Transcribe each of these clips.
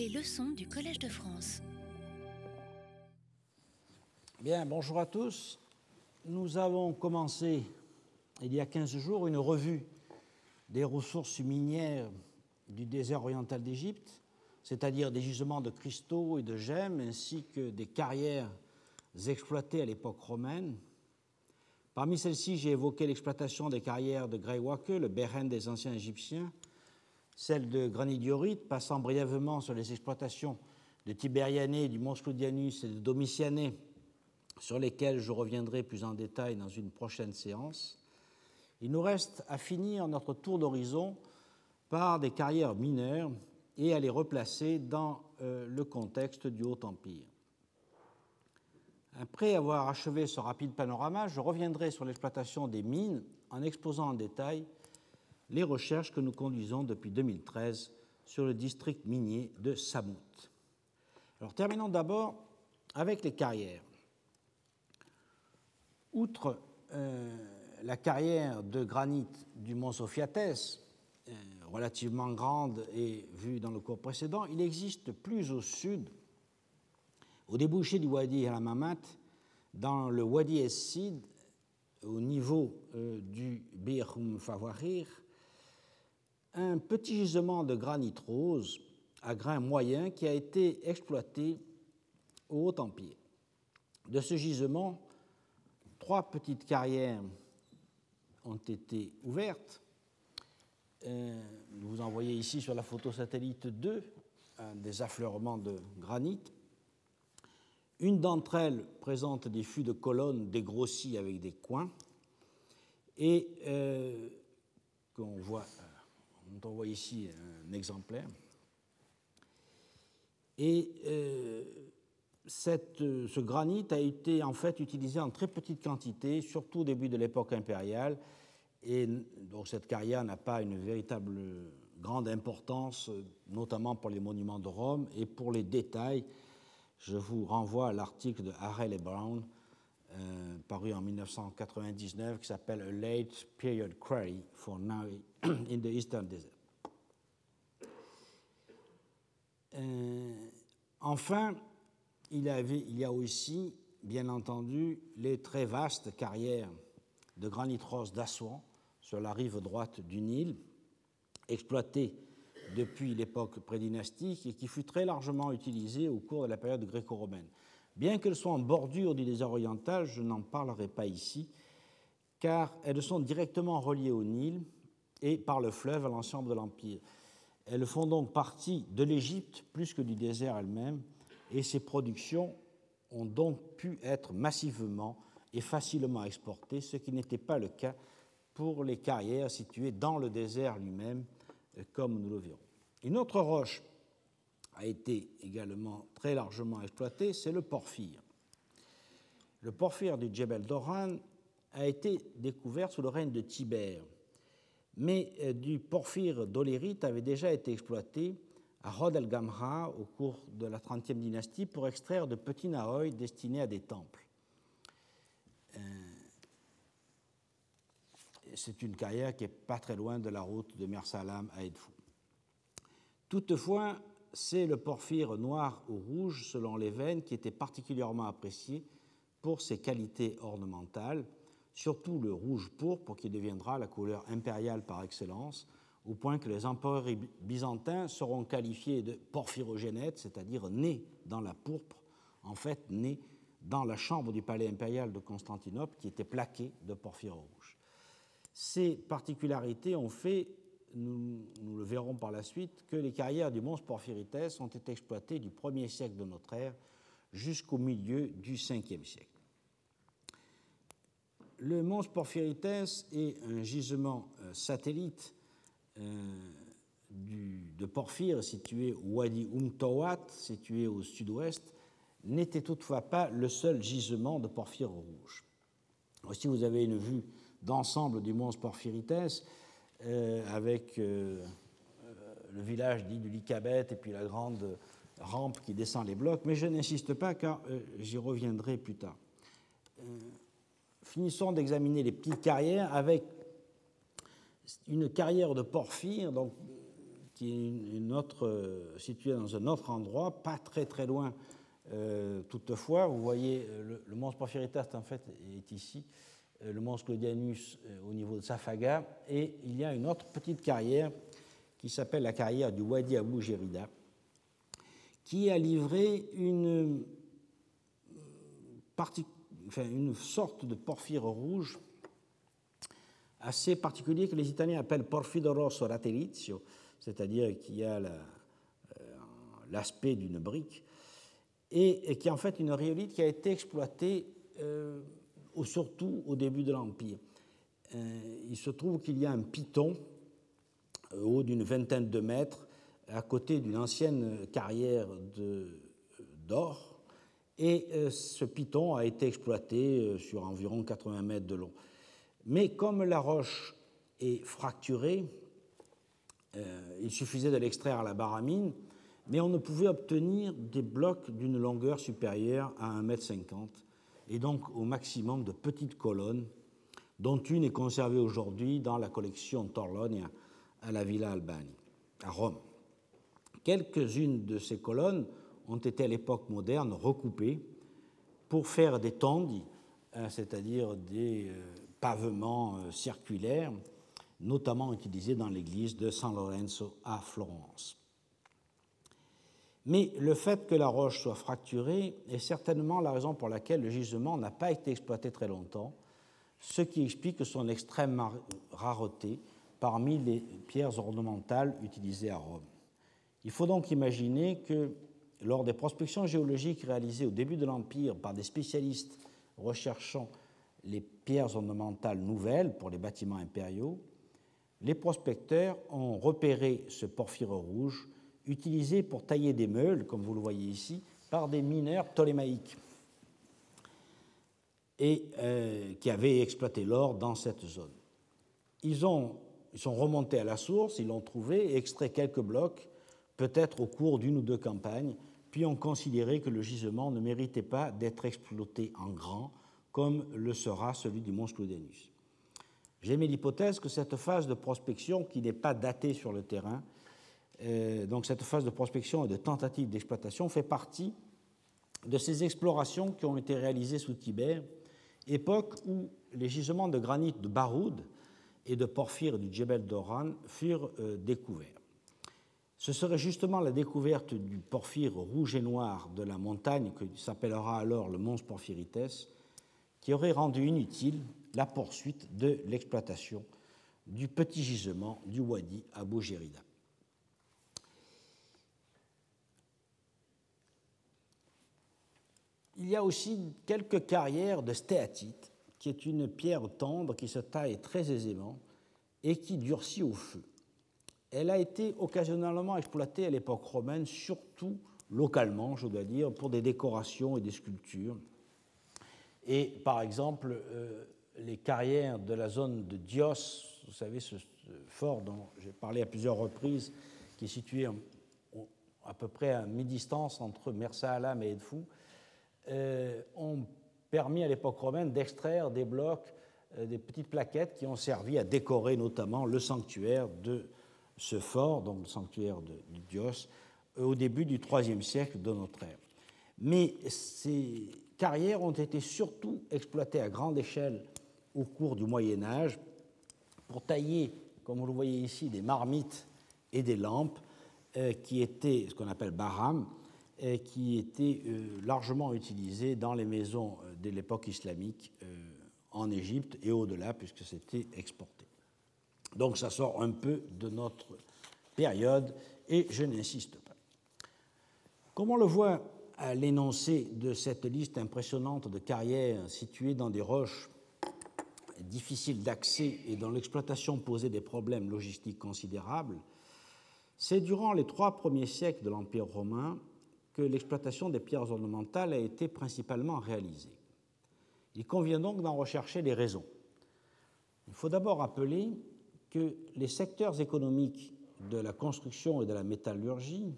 Les leçons du Collège de France. Bien, bonjour à tous. Nous avons commencé, il y a 15 jours, une revue des ressources minières du désert oriental d'Égypte, c'est-à-dire des gisements de cristaux et de gemmes, ainsi que des carrières exploitées à l'époque romaine. Parmi celles-ci, j'ai évoqué l'exploitation des carrières de Grey Wacke, le Beren des anciens Égyptiens, celle de Granidiorite, passant brièvement sur les exploitations de Tibériane, du Mons Claudianus et de Domitiane, sur lesquelles je reviendrai plus en détail dans une prochaine séance. Il nous reste à finir notre tour d'horizon par des carrières mineures et à les replacer dans le contexte du Haut Empire. Après avoir achevé ce rapide panorama, je reviendrai sur l'exploitation des mines en exposant en détail les recherches que nous conduisons depuis 2013 sur le district minier de Samout. Alors, terminons d'abord avec les carrières. Outre la carrière de granit du Mons Ophiates, relativement grande et vue dans le cours précédent, il existe plus au sud, au débouché du Wadi Hamamat, dans le Wadi Essid, au niveau du Bir Umm Fawakhir, un petit gisement de granit rose à grains moyens qui a été exploité au Haut Empire. De ce gisement, 3 petites carrières ont été ouvertes. Vous en voyez ici sur la photo satellite 2, des affleurements de granit. Une d'entre elles présente des fûts de colonnes dégrossis avec des coins et dont on voit ici un exemplaire. Et ce granit a été en fait utilisé en très petite quantité, surtout au début de l'époque impériale, et donc cette carrière n'a pas une véritable grande importance, notamment pour les monuments de Rome. Et pour les détails, je vous renvoie à l'article de Harrell et Brown, paru en 1999, qui s'appelle « A Late Period Quarry for Now in the Eastern Desert ». Enfin, il y a aussi, bien entendu, les très vastes carrières de granit rose d'Assouan, sur la rive droite du Nil, exploitée depuis l'époque prédynastique et qui fut très largement utilisée au cours de la période gréco-romaine. Bien qu'elles soient en bordure du désert oriental, je n'en parlerai pas ici, car elles sont directement reliées au Nil et par le fleuve à l'ensemble de l'Empire. Elles font donc partie de l'Égypte plus que du désert elle-même, et ces productions ont donc pu être massivement et facilement exportées, ce qui n'était pas le cas pour les carrières situées dans le désert lui-même, comme nous le verrons. Une autre roche a été également très largement exploitée, c'est le porphyre. Le porphyre du Djebel Doran a été découvert sous le règne de Tibère, mais du porphyre d'Olérite avait déjà été exploité à Rod el Gamra au cours de la 30e dynastie pour extraire de petits naoïs destinés à des temples. C'est une carrière qui n'est pas très loin de la route de Mersa Alam à Edfu. Toutefois, c'est le porphyre noir ou rouge, selon les veines, qui était particulièrement apprécié pour ses qualités ornementales, surtout le rouge pourpre qui deviendra la couleur impériale par excellence, au point que les empereurs byzantins seront qualifiés de porphyrogénètes, c'est-à-dire nés dans la pourpre, en fait nés dans la chambre du palais impérial de Constantinople qui était plaquée de porphyre rouge. Ces particularités ont fait, nous le verrons par la suite, que les carrières du Mons Porphyrites ont été exploitées du 1er siècle de notre ère jusqu'au milieu du 5e siècle. Le Mons Porphyrites est un gisement satellite de porphyre situé au Wadi Umm Towat, situé au sud-ouest, n'était toutefois pas le seul gisement de porphyre rouge. Aussi, vous avez une vue d'ensemble du Mons Porphyrites avec le village dit du Lycabette et puis la grande rampe qui descend les blocs, mais je n'insiste pas car j'y reviendrai plus tard. Finissons d'examiner les petites carrières avec une carrière de porphyre donc, qui est située dans un autre endroit, pas très très loin. Toutefois, vous voyez, le mons Porphyrites en fait est ici, le mons Claudianus au niveau de Safaga, et il y a une autre petite carrière qui s'appelle la carrière du Wadi Abu Gerida, qui a livré une sorte de porphyre rouge assez particulier que les Italiens appellent Porfido Rosso Lateritizio, c'est-à-dire qui a l'aspect d'une brique, et qui est en fait une rhyolite qui a été exploitée surtout au début de l'Empire. Il se trouve qu'il y a un piton haut d'une vingtaine de mètres à côté d'une ancienne carrière d'or, et ce piton a été exploité sur environ 80 mètres de long. Mais comme la roche est fracturée, il suffisait de l'extraire à la baramine, mais on ne pouvait obtenir des blocs d'une longueur supérieure à 1,50 m, et donc au maximum de petites colonnes, dont une est conservée aujourd'hui dans la collection Torlonia à la Villa Albani, à Rome. Quelques-unes de ces colonnes ont été à l'époque moderne recoupées pour faire des tondi, c'est-à-dire des pavements circulaires, notamment utilisés dans l'église de San Lorenzo à Florence. Mais le fait que la roche soit fracturée est certainement la raison pour laquelle le gisement n'a pas été exploité très longtemps, ce qui explique son extrême rareté parmi les pierres ornementales utilisées à Rome. Il faut donc imaginer que, lors des prospections géologiques réalisées au début de l'Empire par des spécialistes recherchant les pierres ornementales nouvelles pour les bâtiments impériaux, les prospecteurs ont repéré ce porphyre rouge utilisé pour tailler des meules, comme vous le voyez ici, par des mineurs ptolémaïques et qui avaient exploité l'or dans cette zone. Ils sont remontés à la source, ils l'ont trouvé, extrait quelques blocs, peut-être au cours d'une ou deux campagnes, puis ont considéré que le gisement ne méritait pas d'être exploité en grand, comme le sera celui du mons Claudianus. J'émets l'hypothèse que cette phase de prospection, qui n'est pas datée sur le terrain, donc cette phase de prospection et de tentative d'exploitation fait partie de ces explorations qui ont été réalisées sous Tibère, époque où les gisements de granit de Baroud et de porphyre du Djebel Doran furent découverts. Ce serait justement la découverte du porphyre rouge et noir de la montagne, qui s'appellera alors le mons Porphyrites, qui aurait rendu inutile la poursuite de l'exploitation du petit gisement du Wadi Abu Gerida. Il y a aussi quelques carrières de stéatite, qui est une pierre tendre qui se taille très aisément et qui durcit au feu. Elle a été occasionnellement exploitée à l'époque romaine, surtout localement, je dois dire, pour des décorations et des sculptures. Et par exemple, les carrières de la zone de Dios, vous savez ce fort dont j'ai parlé à plusieurs reprises, qui est situé à peu près à mi-distance entre Mersa Alam et Edfu, ont permis à l'époque romaine d'extraire des blocs, des petites plaquettes qui ont servi à décorer notamment le sanctuaire de ce fort, donc le sanctuaire de Dios, au début du IIIe siècle de notre ère. Mais ces carrières ont été surtout exploitées à grande échelle au cours du Moyen Âge pour tailler, comme vous le voyez ici, des marmites et des lampes qui étaient ce qu'on appelle barham, qui était largement utilisé dans les maisons de l'époque islamique en Égypte et au-delà, puisque c'était exporté. Donc ça sort un peu de notre période, et je n'insiste pas. Comme on le voit à l'énoncé de cette liste impressionnante de carrières situées dans des roches difficiles d'accès et dont l'exploitation posait des problèmes logistiques considérables, c'est durant les 3 premiers siècles de l'Empire romain que l'exploitation des pierres ornementales a été principalement réalisée. Il convient donc d'en rechercher les raisons. Il faut d'abord rappeler que les secteurs économiques de la construction et de la métallurgie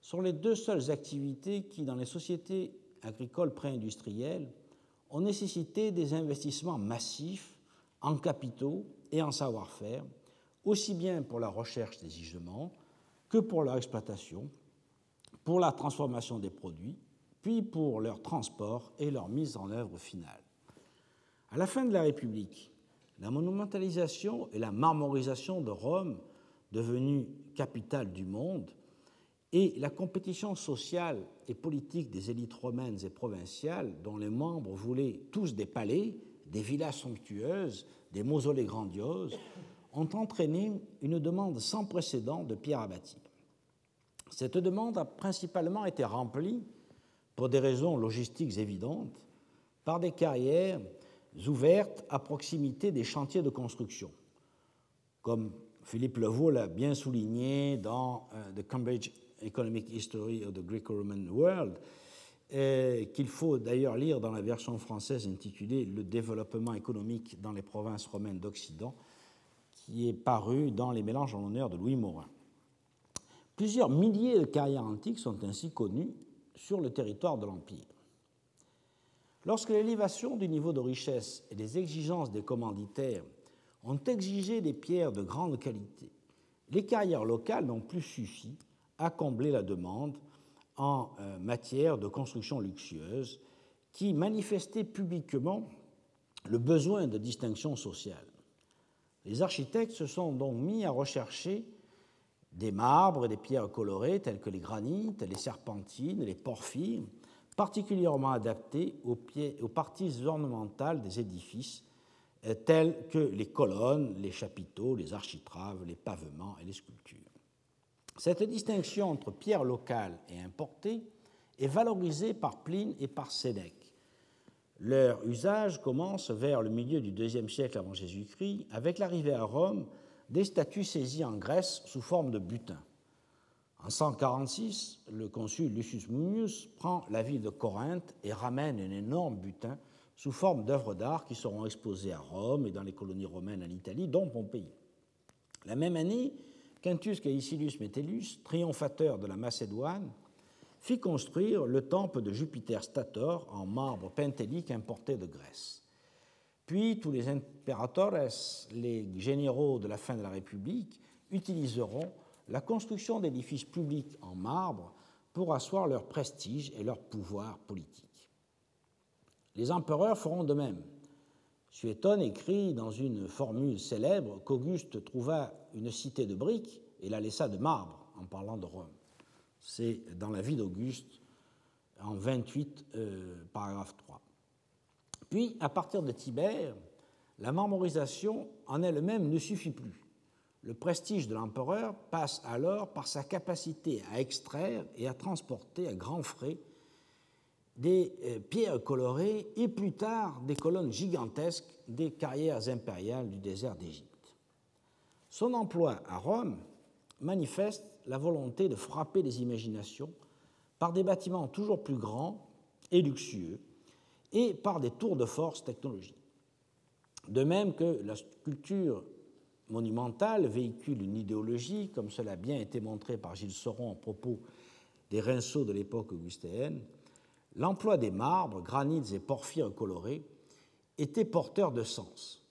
sont les 2 seules activités qui, dans les sociétés agricoles pré-industrielles, ont nécessité des investissements massifs en capitaux et en savoir-faire, aussi bien pour la recherche des gisements que pour leur exploitation, pour la transformation des produits, puis pour leur transport et leur mise en œuvre finale. À la fin de la République, la monumentalisation et la marmorisation de Rome, devenue capitale du monde, et la compétition sociale et politique des élites romaines et provinciales, dont les membres voulaient tous des palais, des villas somptueuses, des mausolées grandioses, ont entraîné une demande sans précédent de pierres à bâtir. Cette demande a principalement été remplie, pour des raisons logistiques évidentes, par des carrières ouvertes à proximité des chantiers de construction, comme Philippe Levaux l'a bien souligné dans « The Cambridge Economic History of the Greco-Roman World », qu'il faut d'ailleurs lire dans la version française intitulée « Le développement économique dans les provinces romaines d'Occident », qui est paru dans les mélanges en l'honneur de Louis Morin. Plusieurs milliers de carrières antiques sont ainsi connues sur le territoire de l'Empire. Lorsque l'élévation du niveau de richesse et les exigences des commanditaires ont exigé des pierres de grande qualité, les carrières locales n'ont plus suffi à combler la demande en matière de construction luxueuse qui manifestait publiquement le besoin de distinction sociale. Les architectes se sont donc mis à rechercher des marbres et des pierres colorées telles que les granites, les serpentines, les porphyres, particulièrement adaptées aux parties ornementales des édifices telles que les colonnes, les chapiteaux, les architraves, les pavements et les sculptures. Cette distinction entre pierres locales et importées est valorisée par Pline et par Sénèque. Leur usage commence vers le milieu du IIe siècle avant Jésus-Christ, avec l'arrivée à Rome des statues saisies en Grèce sous forme de butin. En 146, le consul Lucius Mummius prend la ville de Corinthe et ramène un énorme butin sous forme d'œuvres d'art qui seront exposées à Rome et dans les colonies romaines en Italie, dont Pompéi. La même année, Quintus Caecilius Metellus, triomphateur de la Macédoine, fit construire le temple de Jupiter Stator en marbre pentélique importé de Grèce. Puis, tous les imperatores, les généraux de la fin de la République, utiliseront la construction d'édifices publics en marbre pour asseoir leur prestige et leur pouvoir politique. Les empereurs feront de même. Suétone écrit dans une formule célèbre qu'Auguste trouva une cité de briques et la laissa de marbre, en parlant de Rome. C'est dans la vie d'Auguste, en 28, paragraphe 3. Puis, à partir de Tibère, la marmorisation en elle-même ne suffit plus. Le prestige de l'empereur passe alors par sa capacité à extraire et à transporter à grands frais des pierres colorées et plus tard des colonnes gigantesques des carrières impériales du désert d'Égypte. Son emploi à Rome manifeste la volonté de frapper les imaginations par des bâtiments toujours plus grands et luxueux et par des tours de force technologiques. De même que la sculpture monumentale véhicule une idéologie, comme cela a bien été montré par Gilles Sauron à propos des Rinceaux de l'époque augustéenne, l'emploi des marbres, granites et porphyres colorés était porteur de sens.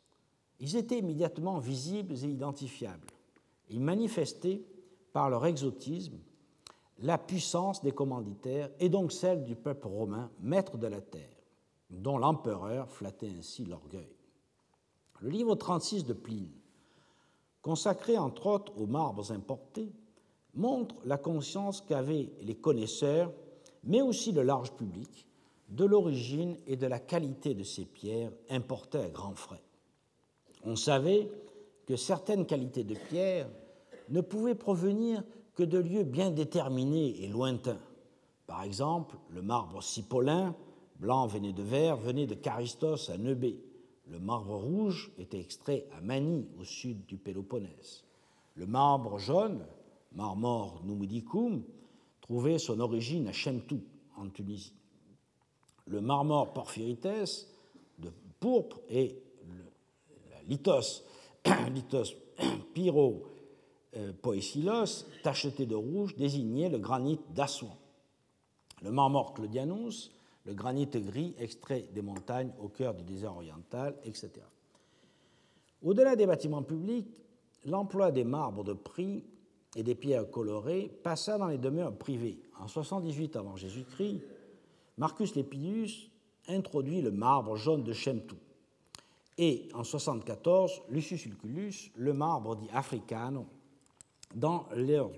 Ils étaient immédiatement visibles et identifiables. Ils manifestaient, par leur exotisme, la puissance des commanditaires et donc celle du peuple romain, maître de la terre, dont l'empereur flattait ainsi l'orgueil. Le livre 36 de Pline, consacré entre autres aux marbres importés, montre la conscience qu'avaient les connaisseurs mais aussi le large public, de l'origine et de la qualité de ces pierres importées à grands frais. On savait que certaines qualités de pierres ne pouvaient provenir que de lieux bien déterminés et lointains. Par exemple, le marbre cipolin, blanc veiné de vert, venait de Caristos à Neubée. Le marbre rouge était extrait à Manie, au sud du Péloponnèse. Le marbre jaune, marmor numidicum, trouvait son origine à Chemtou, en Tunisie. Le marmor porphyrites de pourpre et la lithos pyropoesilos, tacheté de rouge, désignait le granit d'Assouan. Le marmor claudianus, le granit gris extrait des montagnes au cœur du désert oriental, etc. Au-delà des bâtiments publics, l'emploi des marbres de prix et des pierres colorées, passa dans les demeures privées. En 78 avant Jésus-Christ, Marcus Lepidus introduit le marbre jaune de Chemtou. Et en 74, Lucius Ulculus, le marbre dit africano, dans leurs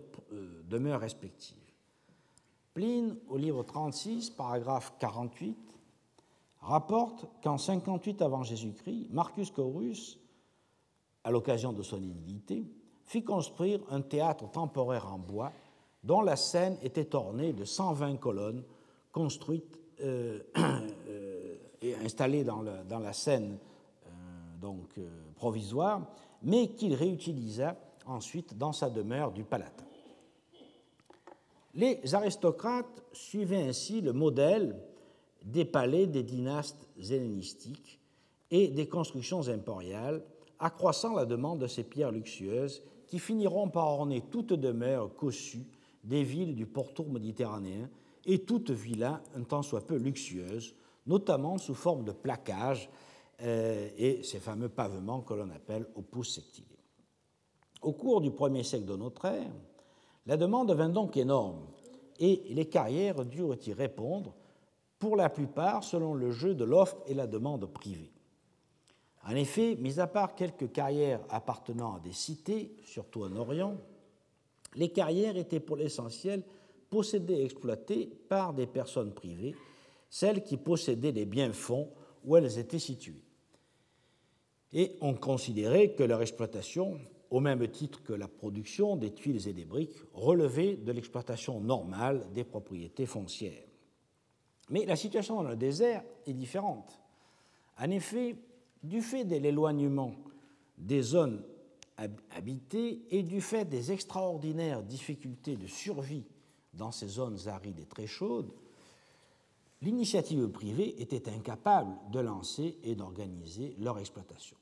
demeures respectives. Pline, au livre 36, paragraphe 48, rapporte qu'en 58 avant Jésus-Christ, Marcus Corus, à l'occasion de son édilité, fit construire un théâtre temporaire en bois dont la scène était ornée de 120 colonnes construites et installées dans la scène provisoire, mais qu'il réutilisa ensuite dans sa demeure du Palatin. Les aristocrates suivaient ainsi le modèle des palais des dynastes hellénistiques et des constructions impériales, accroissant la demande de ces pierres luxueuses qui finiront par orner toute demeure cossue des villes du pourtour méditerranéen et toute villa un tant soit peu luxueuse, notamment sous forme de placages et ces fameux pavements que l'on appelle opus sectile. Au cours du 1er siècle de notre ère, la demande vint donc énorme et les carrières durent y répondre, pour la plupart selon le jeu de l'offre et la demande privée. En effet, mis à part quelques carrières appartenant à des cités, surtout en Orient, les carrières étaient pour l'essentiel possédées et exploitées par des personnes privées, celles qui possédaient les biens-fonds où elles étaient situées. Et on considérait que leur exploitation, au même titre que la production des tuiles et des briques, relevait de l'exploitation normale des propriétés foncières. Mais la situation dans le désert est différente. En effet, du fait de l'éloignement des zones habitées et du fait des extraordinaires difficultés de survie dans ces zones arides et très chaudes, l'initiative privée était incapable de lancer et d'organiser leur exploitation.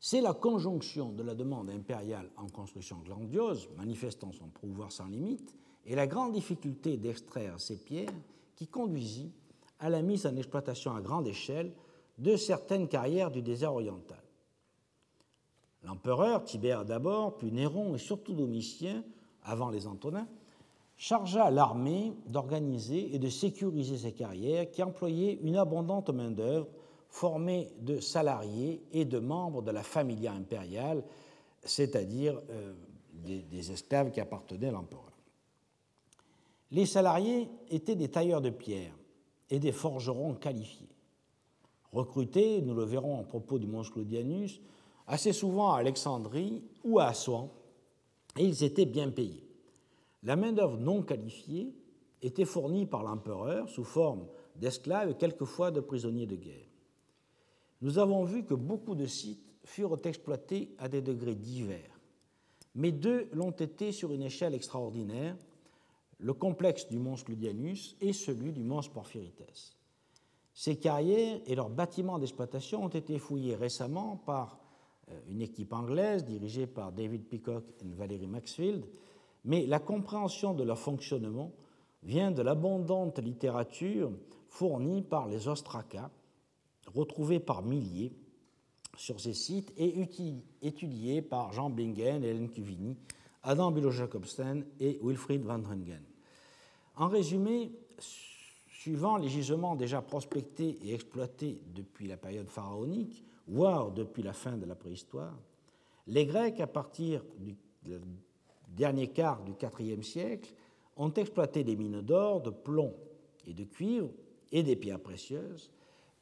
C'est la conjonction de la demande impériale en construction grandiose, manifestant son pouvoir sans limite, et la grande difficulté d'extraire ces pierres qui conduisit à la mise en exploitation à grande échelle de certaines carrières du désert oriental. L'empereur Tibère d'abord, puis Néron et surtout Domitien, avant les Antonins, chargea l'armée d'organiser et de sécuriser ces carrières qui employaient une abondante main-d'œuvre formée de salariés et de membres de la familia impériale, c'est-à-dire des esclaves qui appartenaient à l'empereur. Les salariés étaient des tailleurs de pierre et des forgerons qualifiés, recrutés, nous le verrons à propos du Mons Claudianus, assez souvent à Alexandrie ou à Assouan, et ils étaient bien payés. La main-d'œuvre non qualifiée était fournie par l'empereur sous forme d'esclaves et quelquefois de prisonniers de guerre. Nous avons vu que beaucoup de sites furent exploités à des degrés divers, mais deux l'ont été sur une échelle extraordinaire, le complexe du Mons Claudianus et celui du Mons Porphyrites. Ces carrières et leurs bâtiments d'exploitation ont été fouillés récemment par une équipe anglaise dirigée par David Peacock et Valerie Maxfield, mais la compréhension de leur fonctionnement vient de l'abondante littérature fournie par les ostracas, retrouvés par milliers sur ces sites et étudiés par Jean Bingen, Hélène Cuvigny, Adam Bülow-Jacobsen et Wilfried Vandringen. En résumé, suivant les gisements déjà prospectés et exploités depuis la période pharaonique, voire depuis la fin de la préhistoire, les Grecs, à partir du dernier quart du IVe siècle, ont exploité des mines d'or, de plomb et de cuivre et des pierres précieuses,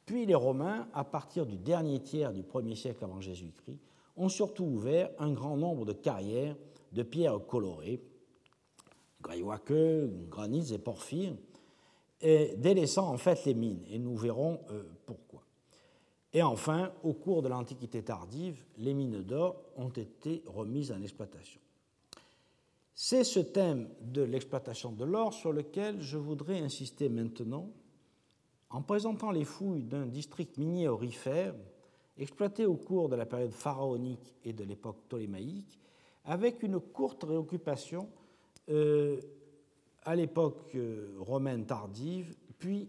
puis les Romains, à partir du dernier tiers du 1er siècle avant Jésus-Christ, ont surtout ouvert un grand nombre de carrières de pierres colorées, Grey Wacke, granit et porphyre, et délaissant en fait les mines, et nous verrons pourquoi. Et enfin, au cours de l'Antiquité tardive, les mines d'or ont été remises en exploitation. C'est ce thème de l'exploitation de l'or sur lequel je voudrais insister maintenant en présentant les fouilles d'un district minier aurifère exploité au cours de la période pharaonique et de l'époque ptolémaïque, avec une courte réoccupation à l'époque romaine tardive, puis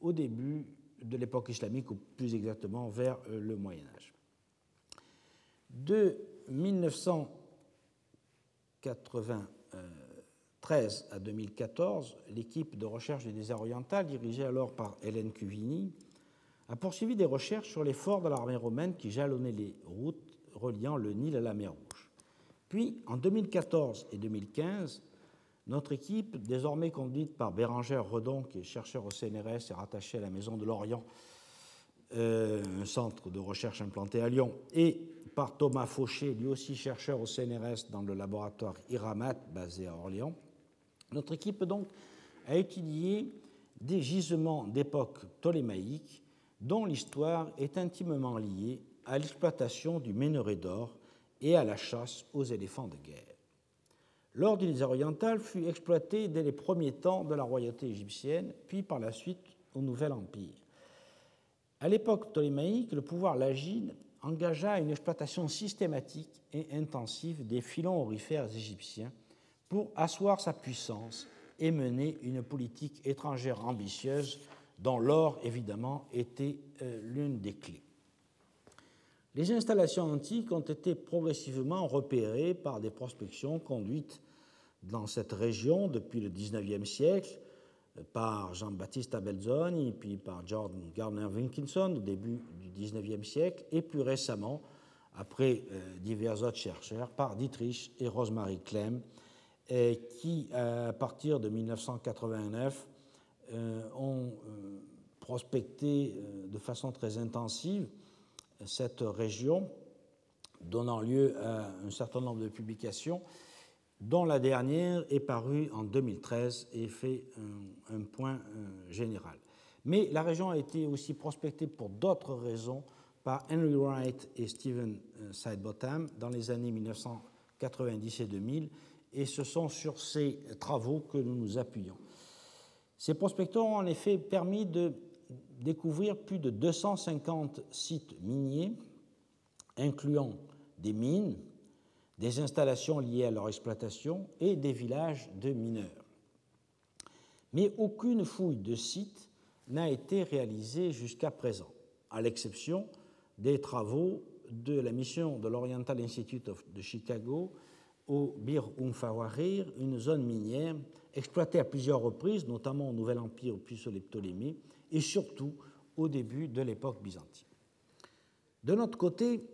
au début de l'époque islamique, ou plus exactement vers le Moyen Âge. De 1900 1993 à 2014, l'équipe de recherche des déserts orientaux, dirigée alors par Hélène Cuvigny, a poursuivi des recherches sur les forts de l'armée romaine qui jalonnaient les routes reliant le Nil à la mer Rouge. Puis, en 2014 et 2015, notre équipe, désormais conduite par Bérangère Redon, qui est chercheur au CNRS et rattachée à la Maison de l'Orient, un centre de recherche implanté à Lyon, et par Thomas Fauché, lui aussi chercheur au CNRS dans le laboratoire IRAMAT, basé à Orléans. Notre équipe, donc, a étudié des gisements d'époque ptolémaïque dont l'histoire est intimement liée à l'exploitation du minerai d'or et à la chasse aux éléphants de guerre. L'or du désert oriental fut exploité dès les premiers temps de la royauté égyptienne, puis par la suite au Nouvel Empire. À l'époque ptolémaïque, le pouvoir lagide engagea une exploitation systématique et intensive des filons aurifères égyptiens pour asseoir sa puissance et mener une politique étrangère ambitieuse dont l'or, évidemment, était l'une des clés. Les installations antiques ont été progressivement repérées par des prospections conduites dans cette région depuis le XIXe siècle, par Jean-Baptiste Abelzoni, puis par Jordan Gardner Wilkinson au début du XIXe siècle, et plus récemment, après divers autres chercheurs, par Dietrich et Rosemary Klemm, qui, à partir de 1989, ont prospecté de façon très intensive cette région, donnant lieu à un certain nombre de publications, dont la dernière est parue en 2013 et fait un point général. Mais la région a été aussi prospectée pour d'autres raisons par Henry Wright et Stephen Sidebottom dans les années 1990 et 2000, et ce sont sur ces travaux que nous nous appuyons. Ces prospecteurs ont en effet permis de découvrir plus de 250 sites miniers, incluant des mines, des installations liées à leur exploitation et des villages de mineurs. Mais aucune fouille de site n'a été réalisée jusqu'à présent, à l'exception des travaux de la mission de l'Oriental Institute de Chicago au Bir Umm Fawakhir, une zone minière exploitée à plusieurs reprises, notamment au Nouvel Empire puis sous les Ptolémées, et surtout au début de l'époque byzantine. De notre côté,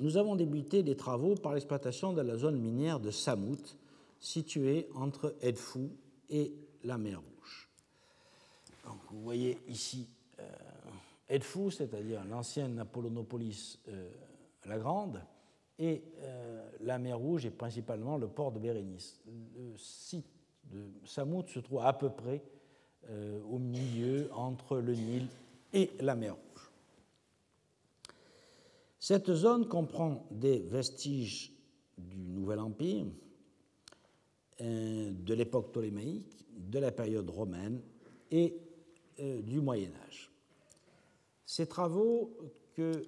nous avons débuté des travaux par l'exploitation de la zone minière de Samout, située entre Edfu et la mer Rouge. Donc, vous voyez ici Edfu, c'est-à-dire l'ancienne Apollonopolis la Grande, et la mer Rouge et principalement le port de Bérénice. Le site de Samout se trouve à peu près au milieu entre le Nil et la mer Rouge. Cette zone comprend des vestiges du Nouvel Empire, de l'époque ptolémaïque, de la période romaine et du Moyen Âge. Ces travaux que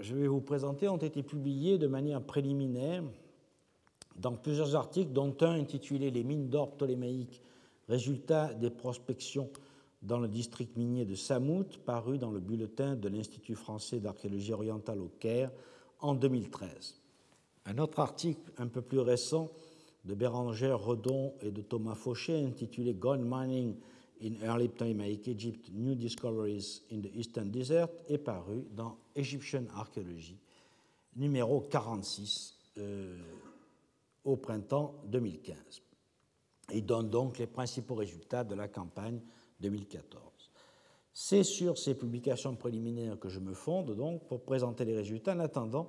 je vais vous présenter ont été publiés de manière préliminaire dans plusieurs articles, dont un intitulé « Les mines d'or ptolémaïques, résultats des prospections » dans le district minier de Samout, paru dans le bulletin de l'Institut français d'archéologie orientale au Caire en 2013. Un autre article un peu plus récent de Bérangère Redon et de Thomas Fauché, intitulé Gold Mining in Early Ptolemaic Egypt, New Discoveries in the Eastern Desert, est paru dans Egyptian Archaeology, numéro 46, au printemps 2015. Il donne donc les principaux résultats de la campagne 2014. C'est sur ces publications préliminaires que je me fonde donc pour présenter les résultats en attendant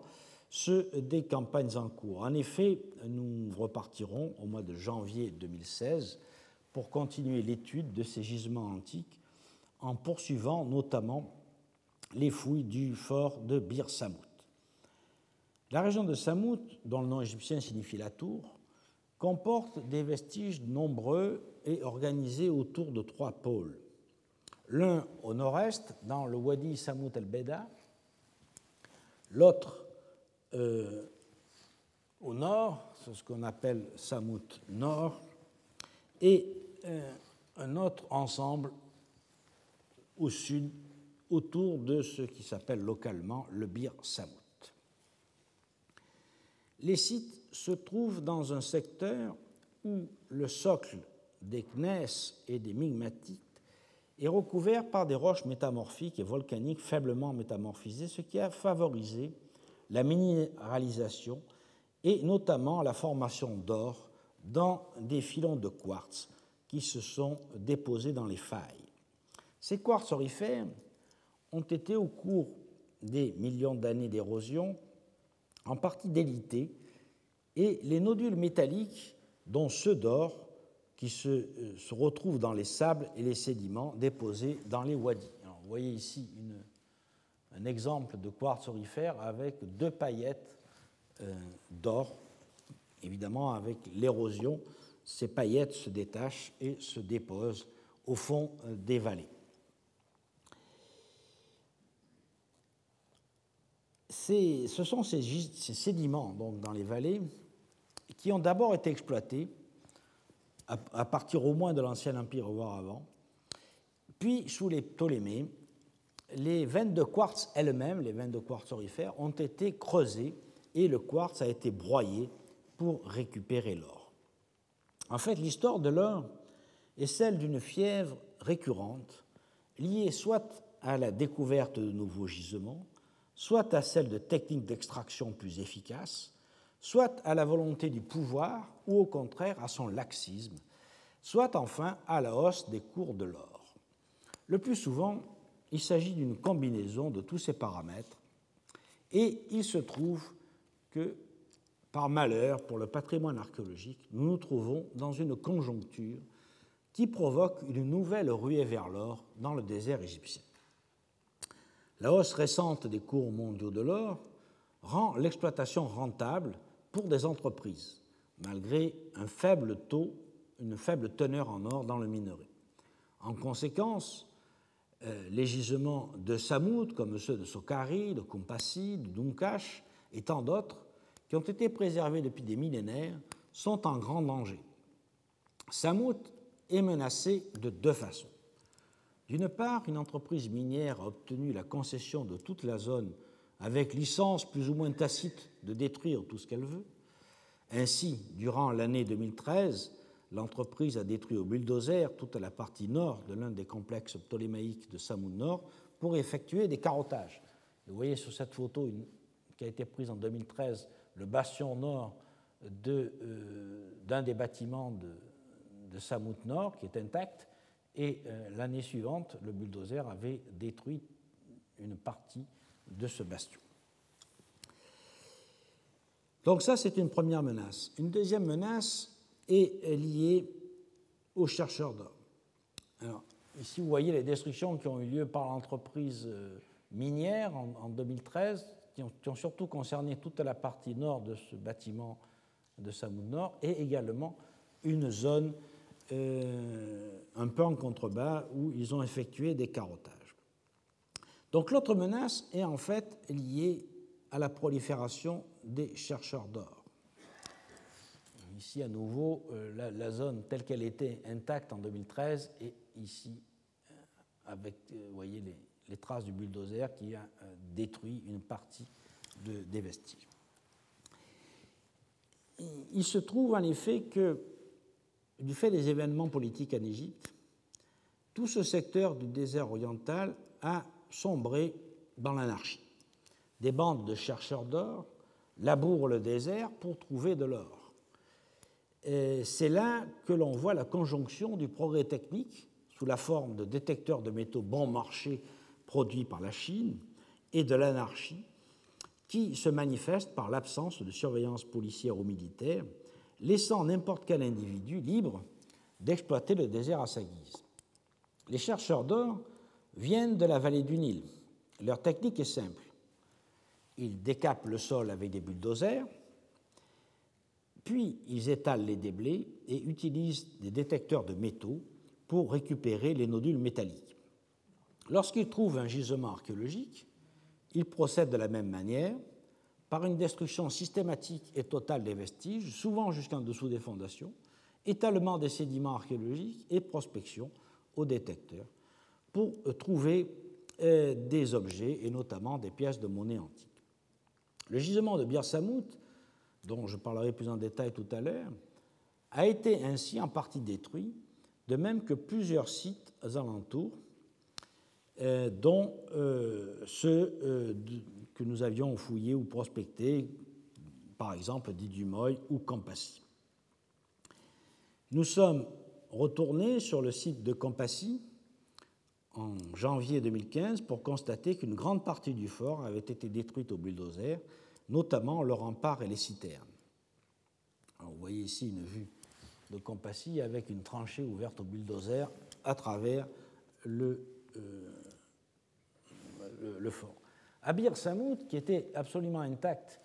ceux des campagnes en cours. En effet, nous repartirons au mois de janvier 2016 pour continuer l'étude de ces gisements antiques en poursuivant notamment les fouilles du fort de Bir Samout. La région de Samout, dont le nom égyptien signifie la tour, comporte des vestiges nombreux et organisés autour de trois pôles. L'un au nord-est, dans le Wadi Samout el-Beda, l'autre au nord, c'est ce qu'on appelle Samout Nord, et un autre ensemble au sud, autour de ce qui s'appelle localement le Bir Samout. Les sites se trouvent dans un secteur où le socle des gneiss et des migmatites est recouvert par des roches métamorphiques et volcaniques faiblement métamorphisées, ce qui a favorisé la minéralisation et notamment la formation d'or dans des filons de quartz qui se sont déposés dans les failles. Ces quartz orifères ont été, au cours des millions d'années d'érosion, en partie délité, et les nodules métalliques, dont ceux d'or, qui se retrouvent dans les sables et les sédiments déposés dans les wadis. Alors, vous voyez ici un exemple de quartz orifère avec deux paillettes d'or. Évidemment, avec l'érosion, ces paillettes se détachent et se déposent au fond des vallées. Ce sont ces sédiments donc, dans les vallées qui ont d'abord été exploités à partir au moins de l'Ancien Empire, voire avant. Puis, sous les Ptolémées, les veines de quartz elles-mêmes, les veines de quartz orifères, ont été creusées et le quartz a été broyé pour récupérer l'or. En fait, l'histoire de l'or est celle d'une fièvre récurrente liée soit à la découverte de nouveaux gisements, soit à celle de techniques d'extraction plus efficaces, soit à la volonté du pouvoir ou au contraire à son laxisme, soit enfin à la hausse des cours de l'or. Le plus souvent, il s'agit d'une combinaison de tous ces paramètres et il se trouve que, par malheur pour le patrimoine archéologique, nous nous trouvons dans une conjoncture qui provoque une nouvelle ruée vers l'or dans le désert égyptien. La hausse récente des cours mondiaux de l'or rend l'exploitation rentable pour des entreprises, malgré un faible taux, une faible teneur en or dans le minerai. En conséquence, les gisements de Samout, comme ceux de Sokari, de Kumpassi, de Dunkash et tant d'autres, qui ont été préservés depuis des millénaires, sont en grand danger. Samout est menacé de deux façons. D'une part, une entreprise minière a obtenu la concession de toute la zone avec licence plus ou moins tacite de détruire tout ce qu'elle veut. Ainsi, durant l'année 2013, l'entreprise a détruit au bulldozer toute la partie nord de l'un des complexes ptolémaïques de Samout Nord pour effectuer des carottages. Vous voyez sur cette photo qui a été prise en 2013 le bastion nord d'un des bâtiments de Samout Nord qui est intact. Et l'année suivante, le bulldozer avait détruit une partie de ce bastion. Donc ça, c'est une première menace. Une deuxième menace est liée aux chercheurs d'or. Alors, ici, vous voyez les destructions qui ont eu lieu par l'entreprise minière en 2013, qui ont surtout concerné toute la partie nord de ce bâtiment de Samout Nord et également une zone un peu en contrebas où ils ont effectué des carottages. Donc l'autre menace est en fait liée à la prolifération des chercheurs d'or. Ici à nouveau la zone telle qu'elle était intacte en 2013 et ici avec vous voyez les traces du bulldozer qui a détruit une partie des vestiges. Il se trouve en effet que du fait des événements politiques en Égypte, tout ce secteur du désert oriental a sombré dans l'anarchie. Des bandes de chercheurs d'or labourent le désert pour trouver de l'or. Et c'est là que l'on voit la conjonction du progrès technique sous la forme de détecteurs de métaux bon marché produits par la Chine et de l'anarchie qui se manifeste par l'absence de surveillance policière ou militaire, laissant n'importe quel individu libre d'exploiter le désert à sa guise. Les chercheurs d'or viennent de la vallée du Nil. Leur technique est simple. Ils décapent le sol avec des bulldozers, puis ils étalent les déblais et utilisent des détecteurs de métaux pour récupérer les nodules métalliques. Lorsqu'ils trouvent un gisement archéologique, ils procèdent de la même manière, par une destruction systématique et totale des vestiges, souvent jusqu'en dessous des fondations, étalement des sédiments archéologiques et prospection au détecteur pour trouver des objets et notamment des pièces de monnaie antique. Le gisement de Bir Samout dont je parlerai plus en détail tout à l'heure, a été ainsi en partie détruit, de même que plusieurs sites alentours, dont ceux que nous avions fouillés ou prospectés, par exemple Didumoy ou Campassis. Nous sommes retournés sur le site de Campassis en janvier 2015 pour constater qu'une grande partie du fort avait été détruite au bulldozer, notamment le rempart et les citernes. Alors, vous voyez ici une vue de Campassis avec une tranchée ouverte au bulldozer à travers le fort. À Bir Samout, qui était absolument intact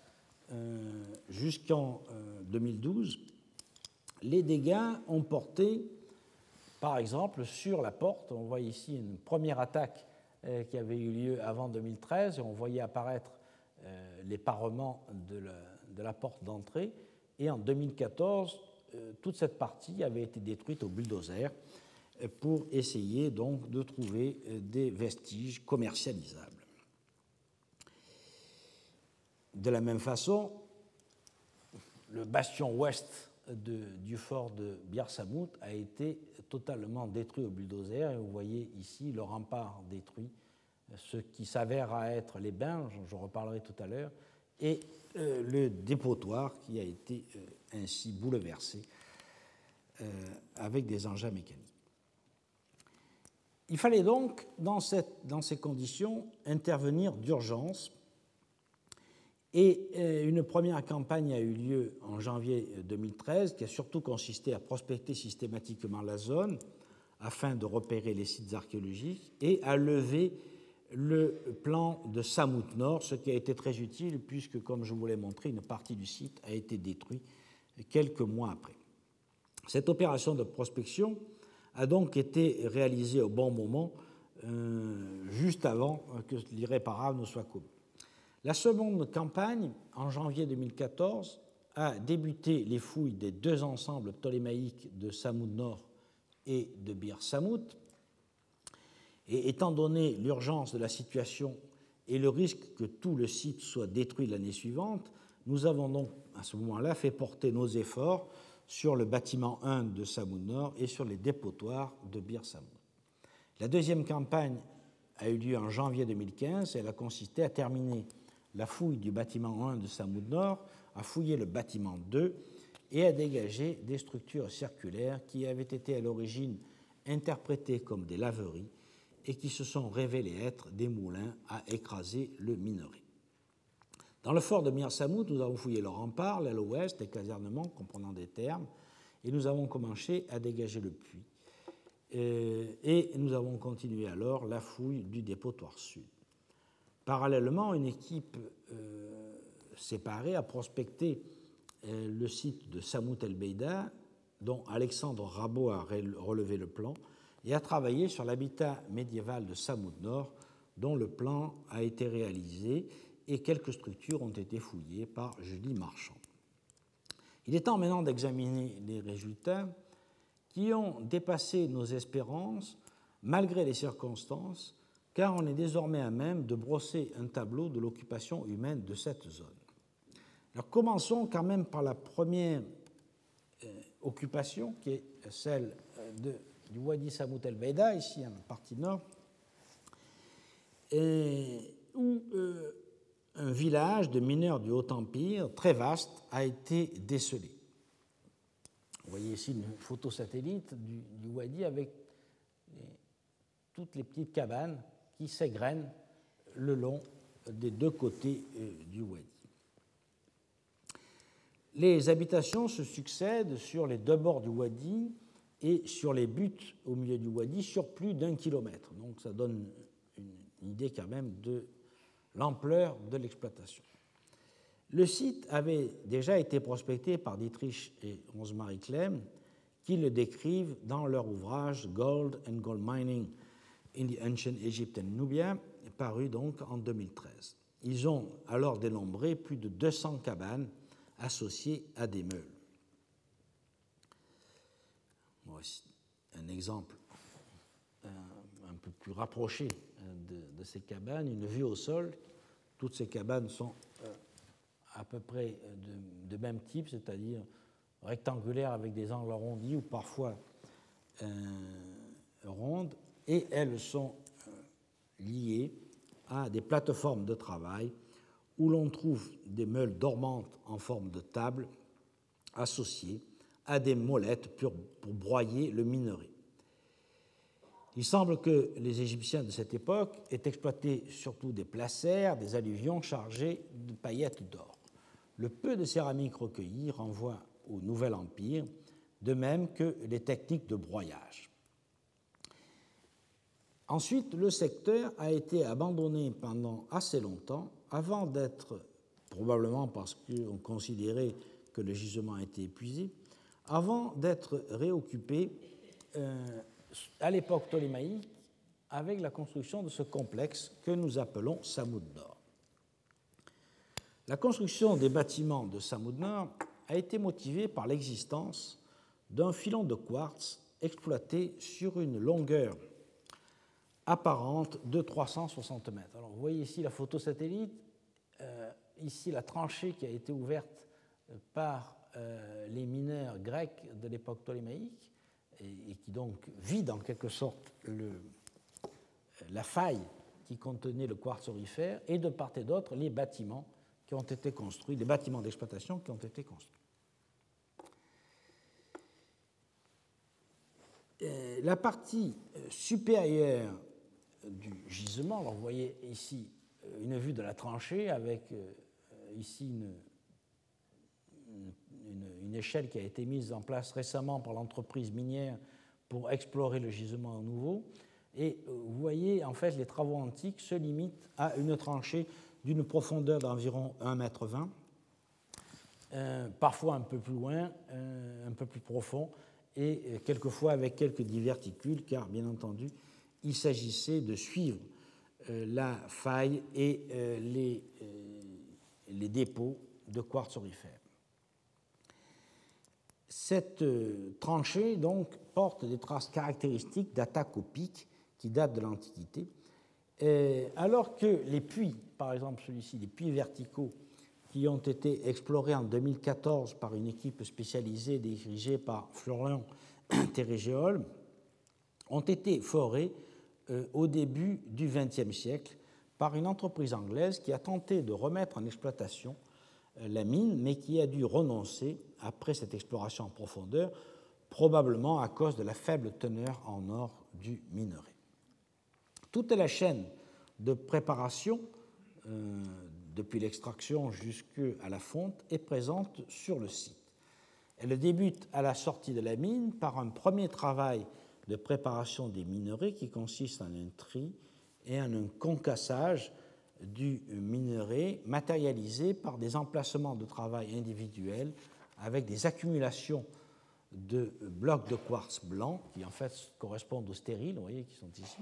jusqu'en 2012, les dégâts ont porté, par exemple, sur la porte. On voit ici une première attaque qui avait eu lieu avant 2013, et on voyait apparaître les parements de la porte d'entrée. Et en 2014, toute cette partie avait été détruite au bulldozer pour essayer donc de trouver des vestiges commercialisables. De la même façon, le bastion ouest du fort de Bir Samout a été totalement détruit au bulldozer, et vous voyez ici le rempart détruit, ce qui s'avère à être les bains, j'en reparlerai tout à l'heure, et le dépotoir qui a été ainsi bouleversé avec des engins mécaniques. Il fallait donc, dans ces conditions, intervenir d'urgence, et une première campagne a eu lieu en janvier 2013 qui a surtout consisté à prospecter systématiquement la zone afin de repérer les sites archéologiques et à lever le plan de Samout Nord, ce qui a été très utile puisque, comme je vous l'ai montré, une partie du site a été détruite quelques mois après. Cette opération de prospection a donc été réalisée au bon moment, juste avant que l'irréparable ne soit commis. La seconde campagne, en janvier 2014, a débuté les fouilles des deux ensembles ptolémaïques de Samout Nord et de Bir Samout. Et étant donné l'urgence de la situation et le risque que tout le site soit détruit l'année suivante, nous avons donc à ce moment-là fait porter nos efforts sur le bâtiment 1 de Samout Nord et sur les dépotoirs de Bir Samout. La deuxième campagne a eu lieu en janvier 2015 et elle a consisté à terminer la fouille du bâtiment 1 de Samout Nord, à fouiller le bâtiment 2 et à dégager des structures circulaires qui avaient été à l'origine interprétées comme des laveries et qui se sont révélées être des moulins à écraser le minerai. Dans le fort de Bir Samout, nous avons fouillé le rempart, l'aile ouest, les casernements, comprenant des thermes, et nous avons commencé à dégager le puits. Et nous avons continué alors la fouille du dépotoir sud. Parallèlement, une équipe séparée a prospecté le site de Samout El Beida, dont Alexandre Rabot a relevé le plan, et a travaillé sur l'habitat médiéval de Samout Nord, dont le plan a été réalisé et quelques structures ont été fouillées par Julie Marchand. Il est temps maintenant d'examiner les résultats qui ont dépassé nos espérances malgré les circonstances, car on est désormais à même de brosser un tableau de l'occupation humaine de cette zone. Alors commençons quand même par la première occupation, qui est celle du Wadi Samout El Beida, ici en partie nord, où un village de mineurs du Haut Empire, très vaste, a été décelé. Vous voyez ici une photo satellite du Wadi avec toutes les petites cabanes qui s'égrènent le long des deux côtés du Wadi. Les habitations se succèdent sur les deux bords du Wadi et sur les buttes au milieu du Wadi sur plus d'1 kilomètre. Donc ça donne une idée quand même de l'ampleur de l'exploitation. Le site avait déjà été prospecté par Dietrich et Rosemarie Klemm, qui le décrivent dans leur ouvrage « Gold and Gold Mining in the Ancient Egypt and Nubia », paru donc en 2013. Ils ont alors dénombré plus de 200 cabanes associées à des meules. Voici un exemple un peu plus rapproché de ces cabanes, une vue au sol. Toutes ces cabanes sont à peu près de même type, c'est-à-dire rectangulaire avec des angles arrondis ou parfois rondes, et elles sont liées à des plateformes de travail où l'on trouve des meules dormantes en forme de table associées à des molettes pour broyer le minerai. Il semble que les Égyptiens de cette époque aient exploité surtout des placères, des alluvions chargées de paillettes d'or. Le peu de céramique recueillie renvoie au Nouvel Empire, de même que les techniques de broyage. Ensuite, le secteur a été abandonné pendant assez longtemps avant d'être, probablement parce qu'on considérait que le gisement était épuisé, avant d'être réoccupé à l'époque ptolémaïque avec la construction de ce complexe que nous appelons Samoud Nord. La construction des bâtiments de Samoud Nord a été motivée par l'existence d'un filon de quartz exploité sur une longueur apparente de 360 mètres. Alors, vous voyez ici la photo satellite, ici la tranchée qui a été ouverte par les mineurs grecs de l'époque ptolémaïque et qui donc vide en quelque sorte la faille qui contenait le quartz aurifère et de part et d'autre les bâtiments qui ont été construits, les bâtiments d'exploitation qui ont été construits. La partie supérieure du gisement, alors vous voyez ici une vue de la tranchée avec ici une échelle qui a été mise en place récemment par l'entreprise minière pour explorer le gisement à nouveau. Et vous voyez, en fait, les travaux antiques se limitent à une tranchée d'une profondeur d'environ 1,20 m, parfois un peu plus loin, un peu plus profond, et quelquefois avec quelques diverticules, car, bien entendu, il s'agissait de suivre la faille et les dépôts de quartz aurifère. Cette tranchée, donc, porte des traces caractéristiques d'attaques au pic qui datent de l'Antiquité, alors que les puits, par exemple celui-ci, les puits verticaux qui ont été explorés en 2014 par une équipe spécialisée dirigée par Florence Térégéol, ont été forés au début du XXe siècle par une entreprise anglaise qui a tenté de remettre en exploitation la mine, mais qui a dû renoncer après cette exploration en profondeur, probablement à cause de la faible teneur en or du minerai. Toute la chaîne de préparation depuis l'extraction jusqu'à la fonte est présente sur le site. Elle débute à la sortie de la mine par un premier travail de préparation des minerais qui consiste en un tri et en un concassage du minerai matérialisé par des emplacements de travail individuels avec des accumulations de blocs de quartz blanc qui en fait correspondent aux stériles, vous voyez, qui sont ici,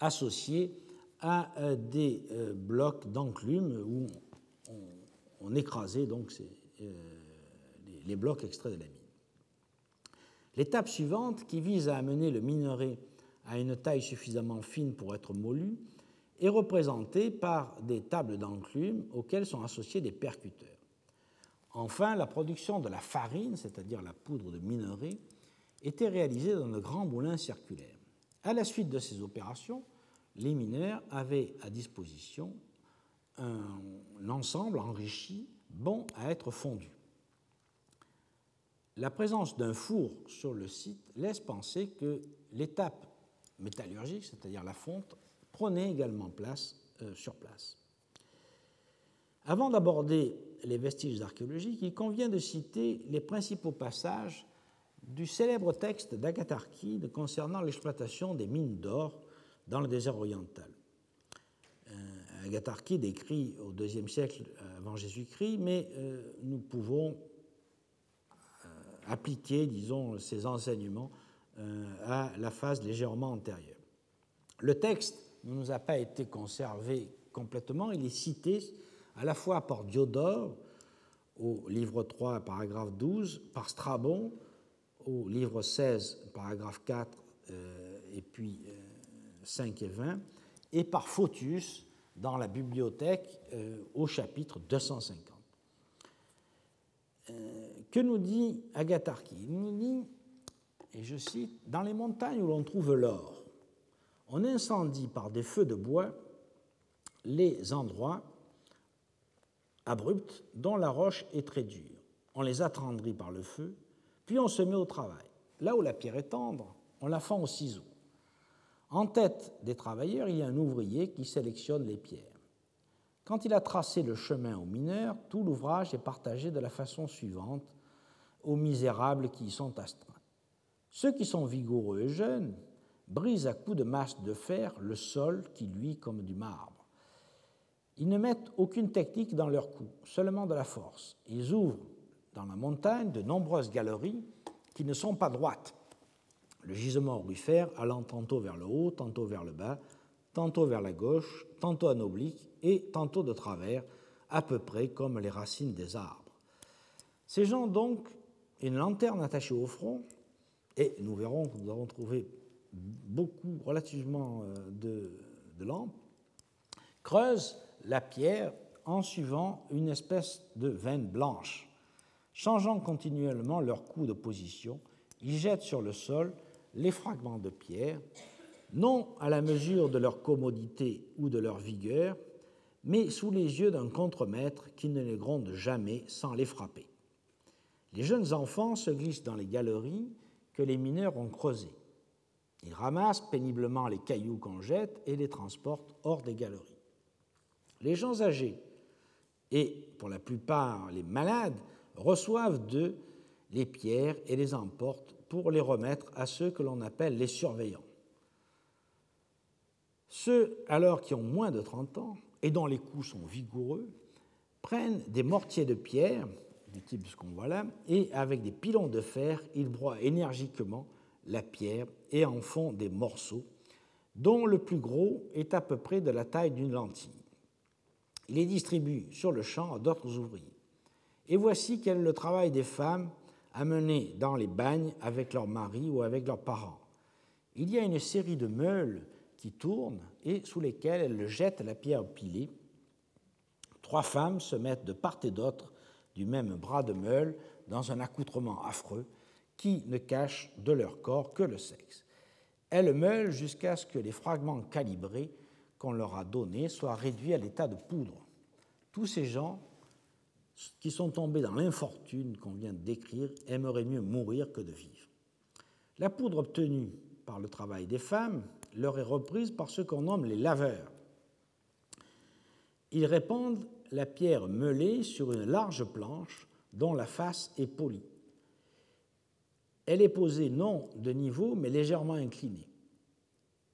associés à des blocs d'enclume où on écrasait donc les blocs extraits de la mine. L'étape suivante, qui vise à amener le minerai à une taille suffisamment fine pour être moulu, est représentée par des tables d'enclume auxquelles sont associés des percuteurs. Enfin, la production de la farine, c'est-à-dire la poudre de minerai, était réalisée dans de grands moulins circulaires. À la suite de ces opérations, les mineurs avaient à disposition un ensemble enrichi bon à être fondu. La présence d'un four sur le site laisse penser que l'étape métallurgique, c'est-à-dire la fonte, prenait également place sur place. Avant d'aborder les vestiges archéologiques, il convient de citer les principaux passages du célèbre texte d'Agatharchide concernant l'exploitation des mines d'or dans le désert oriental. Agatharchide écrit au IIe siècle avant Jésus-Christ, mais nous pouvons appliquer, disons, ces enseignements à la phase légèrement antérieure. Le texte ne nous a pas été conservé complètement, il est cité à la fois par Diodore, au livre 3, paragraphe 12, par Strabon, au livre 16, paragraphe 4, et puis 5 et 20, et par Photius, dans la bibliothèque au chapitre 250. Que nous dit Agatharki? Il nous dit, et je cite, « Dans les montagnes où l'on trouve l'or, on incendie par des feux de bois les endroits abrupts dont la roche est très dure. On les attendrit par le feu, puis on se met au travail. Là où la pierre est tendre, on la fend au ciseau. En tête des travailleurs, il y a un ouvrier qui sélectionne les pierres. Quand il a tracé le chemin aux mineurs, tout l'ouvrage est partagé de la façon suivante aux misérables qui y sont astreints. Ceux qui sont vigoureux et jeunes brisent à coups de masse de fer le sol qui luit comme du marbre. Ils ne mettent aucune technique dans leur coup, seulement de la force. Ils ouvrent dans la montagne de nombreuses galeries qui ne sont pas droites. Le gisement aurifère allant tantôt vers le haut, tantôt vers le bas, tantôt vers la gauche, tantôt en oblique et tantôt de travers, à peu près comme les racines des arbres. Ces gens, donc, une lanterne attachée au front, et nous verrons que nous avons trouvé beaucoup, relativement de lampes, creusent la pierre en suivant une espèce de veine blanche. Changeant continuellement leur coup de position, ils jettent sur le sol les fragments de pierre, non à la mesure de leur commodité ou de leur vigueur, mais sous les yeux d'un contremaître qui ne les gronde jamais sans les frapper. Les jeunes enfants se glissent dans les galeries que les mineurs ont creusées. Ils ramassent péniblement les cailloux qu'on jette et les transportent hors des galeries. Les gens âgés, et pour la plupart les malades, reçoivent d'eux les pierres et les emportent pour les remettre à ceux que l'on appelle les surveillants. Ceux alors qui ont moins de 30 ans et dont les coups sont vigoureux prennent des mortiers de pierre, du type de ce qu'on voit là, et avec des pilons de fer, ils broient énergiquement la pierre et en font des morceaux, dont le plus gros est à peu près de la taille d'une lentille. Ils les distribuent sur le champ à d'autres ouvriers. Et voici quel est le travail des femmes amenées dans les bagnes avec leurs maris ou avec leurs parents. Il y a une série de meules qui tournent et sous lesquelles elles le jettent à la pierre pilée. 3 femmes se mettent de part et d'autre du même bras de meule dans un accoutrement affreux qui ne cache de leur corps que le sexe. Elles meulent jusqu'à ce que les fragments calibrés qu'on leur a donnés soient réduits à l'état de poudre. Tous ces gens qui sont tombés dans l'infortune qu'on vient de décrire aimeraient mieux mourir que de vivre. La poudre obtenue par le travail des femmes leur est reprise par ceux qu'on nomme les laveurs. Ils répandent la pierre meulée sur une large planche dont la face est polie. Elle est posée non de niveau mais légèrement inclinée.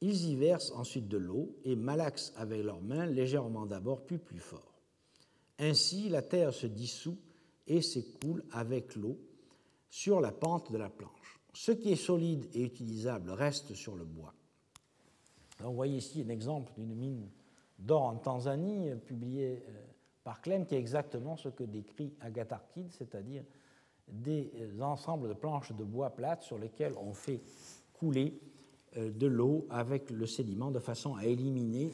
Ils y versent ensuite de l'eau et malaxent avec leurs mains légèrement d'abord puis plus fort. Ainsi, la terre se dissout et s'écoule avec l'eau sur la pente de la planche. Ce qui est solide et utilisable reste sur le bois. Alors, vous voyez ici un exemple d'une mine d'or en Tanzanie, publiée par Clem, qui est exactement ce que décrit Agatharkid, c'est-à-dire des ensembles de planches de bois plates sur lesquelles on fait couler de l'eau avec le sédiment de façon à éliminer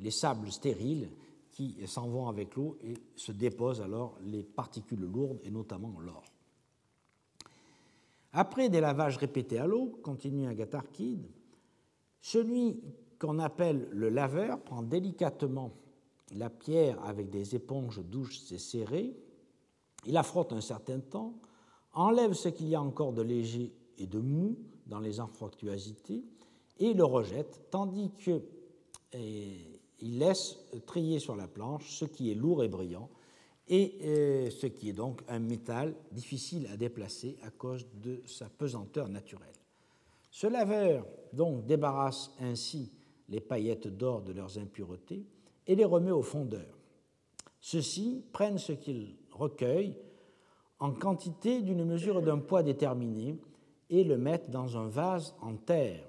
les sables stériles qui s'en vont avec l'eau et se déposent alors les particules lourdes et notamment l'or. Après des lavages répétés à l'eau, continue Agatharkid, celui qu'on appelle le laveur prend délicatement la pierre avec des éponges douces et serrées, il la frotte un certain temps, enlève ce qu'il y a encore de léger et de mou dans les anfractuosités et le rejette, tandis que et il laisse trier sur la planche ce qui est lourd et brillant et ce qui est donc un métal difficile à déplacer à cause de sa pesanteur naturelle. Ce laveur donc débarrasse ainsi les paillettes d'or de leurs impuretés et les remet aux fondeurs. Ceux-ci prennent ce qu'ils recueillent en quantité d'une mesure et d'un poids déterminé et le mettent dans un vase en terre.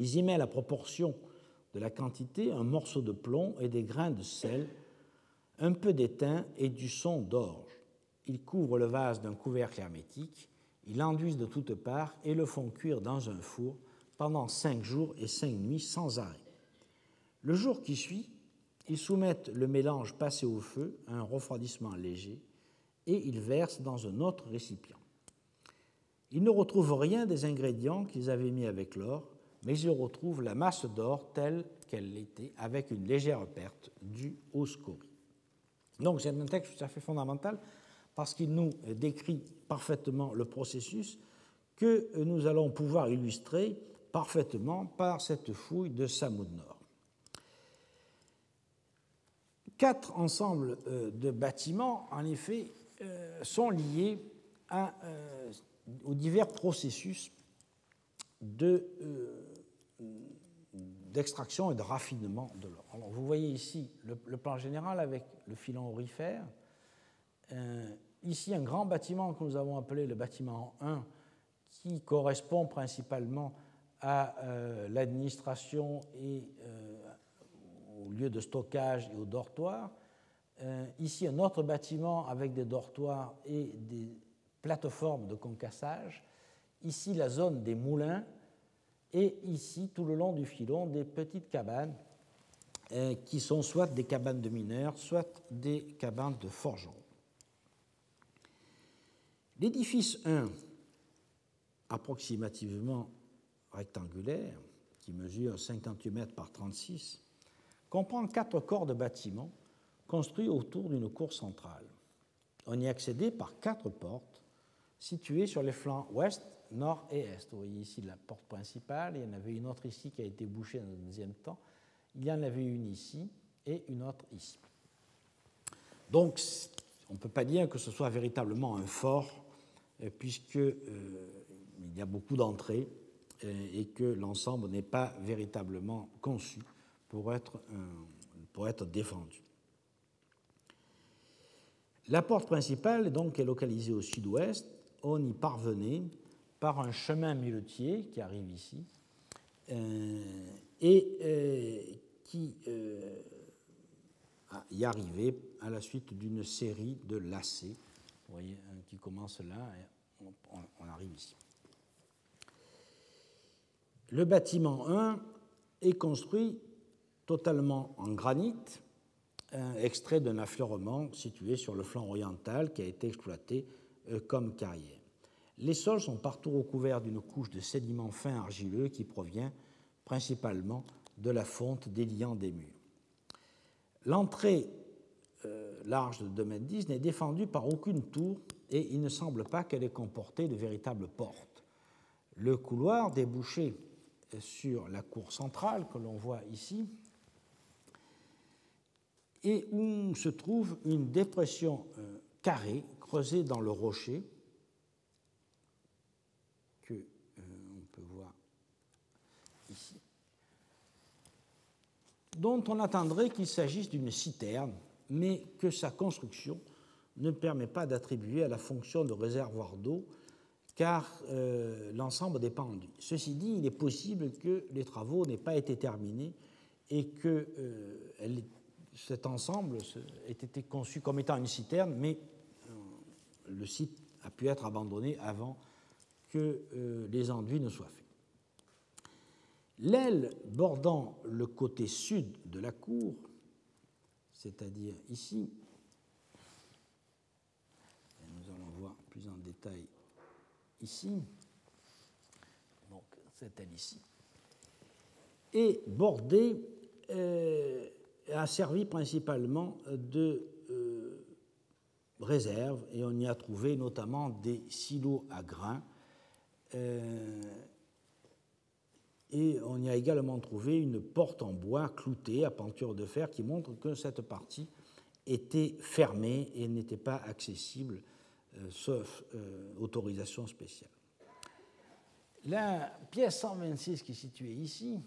Ils y mettent la proportion de la quantité, un morceau de plomb et des grains de sel, un peu d'étain et du son d'orge. Ils couvrent le vase d'un couvercle hermétique, ils l'enduisent de toutes parts et le font cuire dans un four pendant 5 jours et 5 nuits sans arrêt. Le jour qui suit, ils soumettent le mélange passé au feu à un refroidissement léger et ils versent dans un autre récipient. Ils ne retrouvent rien des ingrédients qu'ils avaient mis avec l'or, mais ils retrouvent la masse d'or telle qu'elle l'était, avec une légère perte due au scorie. Donc c'est un texte tout à fait fondamental parce qu'il nous décrit parfaitement le processus que nous allons pouvoir illustrer parfaitement par cette fouille de Samoun Nord. 4 ensembles de bâtiments, en effet, sont liés aux divers processus d'extraction et de raffinement de l'or. Alors, vous voyez ici le plan général avec le filon aurifère. Ici, un grand bâtiment que nous avons appelé le bâtiment 1, qui correspond principalement à l'administration et au lieu de stockage et aux dortoirs. Ici, un autre bâtiment avec des dortoirs et des plateformes de concassage. Ici, la zone des moulins. Et ici, tout le long du filon, des petites cabanes qui sont soit des cabanes de mineurs, soit des cabanes de forgerons. L'édifice 1, approximativement rectangulaire, qui mesure 58 mètres par 36, comprend 4 corps de bâtiments construits autour d'une cour centrale. On y est accédé par 4 portes situées sur les flancs ouest, nord et est. Vous voyez ici la porte principale, il y en avait une autre ici qui a été bouchée dans un deuxième temps, il y en avait une ici et une autre ici. Donc, on ne peut pas dire que ce soit véritablement un fort, puisqu'il y a beaucoup d'entrées et que l'ensemble n'est pas véritablement conçu pour être défendu. La porte principale donc, est localisée au sud-ouest. On y parvenait par un chemin muletier qui arrive ici et qui y arrivait à la suite d'une série de lacets. Vous voyez, qui commence là et on arrive ici. Le bâtiment 1 est construit totalement en granit, extrait d'un affleurement situé sur le flanc oriental qui a été exploité comme carrière. Les sols sont partout recouverts d'une couche de sédiments fins argileux qui provient principalement de la fonte déliant des murs. L'entrée large de 2,10 m n'est défendue par aucune tour et il ne semble pas qu'elle ait comporté de véritables portes. Le couloir débouchait sur la cour centrale que l'on voit ici, et où se trouve une dépression carrée creusée dans le rocher que on peut voir ici, dont on attendrait qu'il s'agisse d'une citerne, mais que sa construction ne permet pas d'attribuer à la fonction de réservoir d'eau, car l'ensemble dépend de lui. Ceci dit, il est possible que les travaux n'aient pas été terminés et que cet ensemble ait été conçu comme étant une citerne, mais le site a pu être abandonné avant que les enduits ne soient faits. L'aile bordant le côté sud de la cour, c'est-à-dire ici, et nous allons voir plus en détail ici, donc cette aile ici, est bordée a servi principalement de réserve, et on y a trouvé notamment des silos à grains, et on y a également trouvé une porte en bois cloutée à penture de fer qui montre que cette partie était fermée et n'était pas accessible sauf autorisation spéciale. La pièce 126 qui est située ici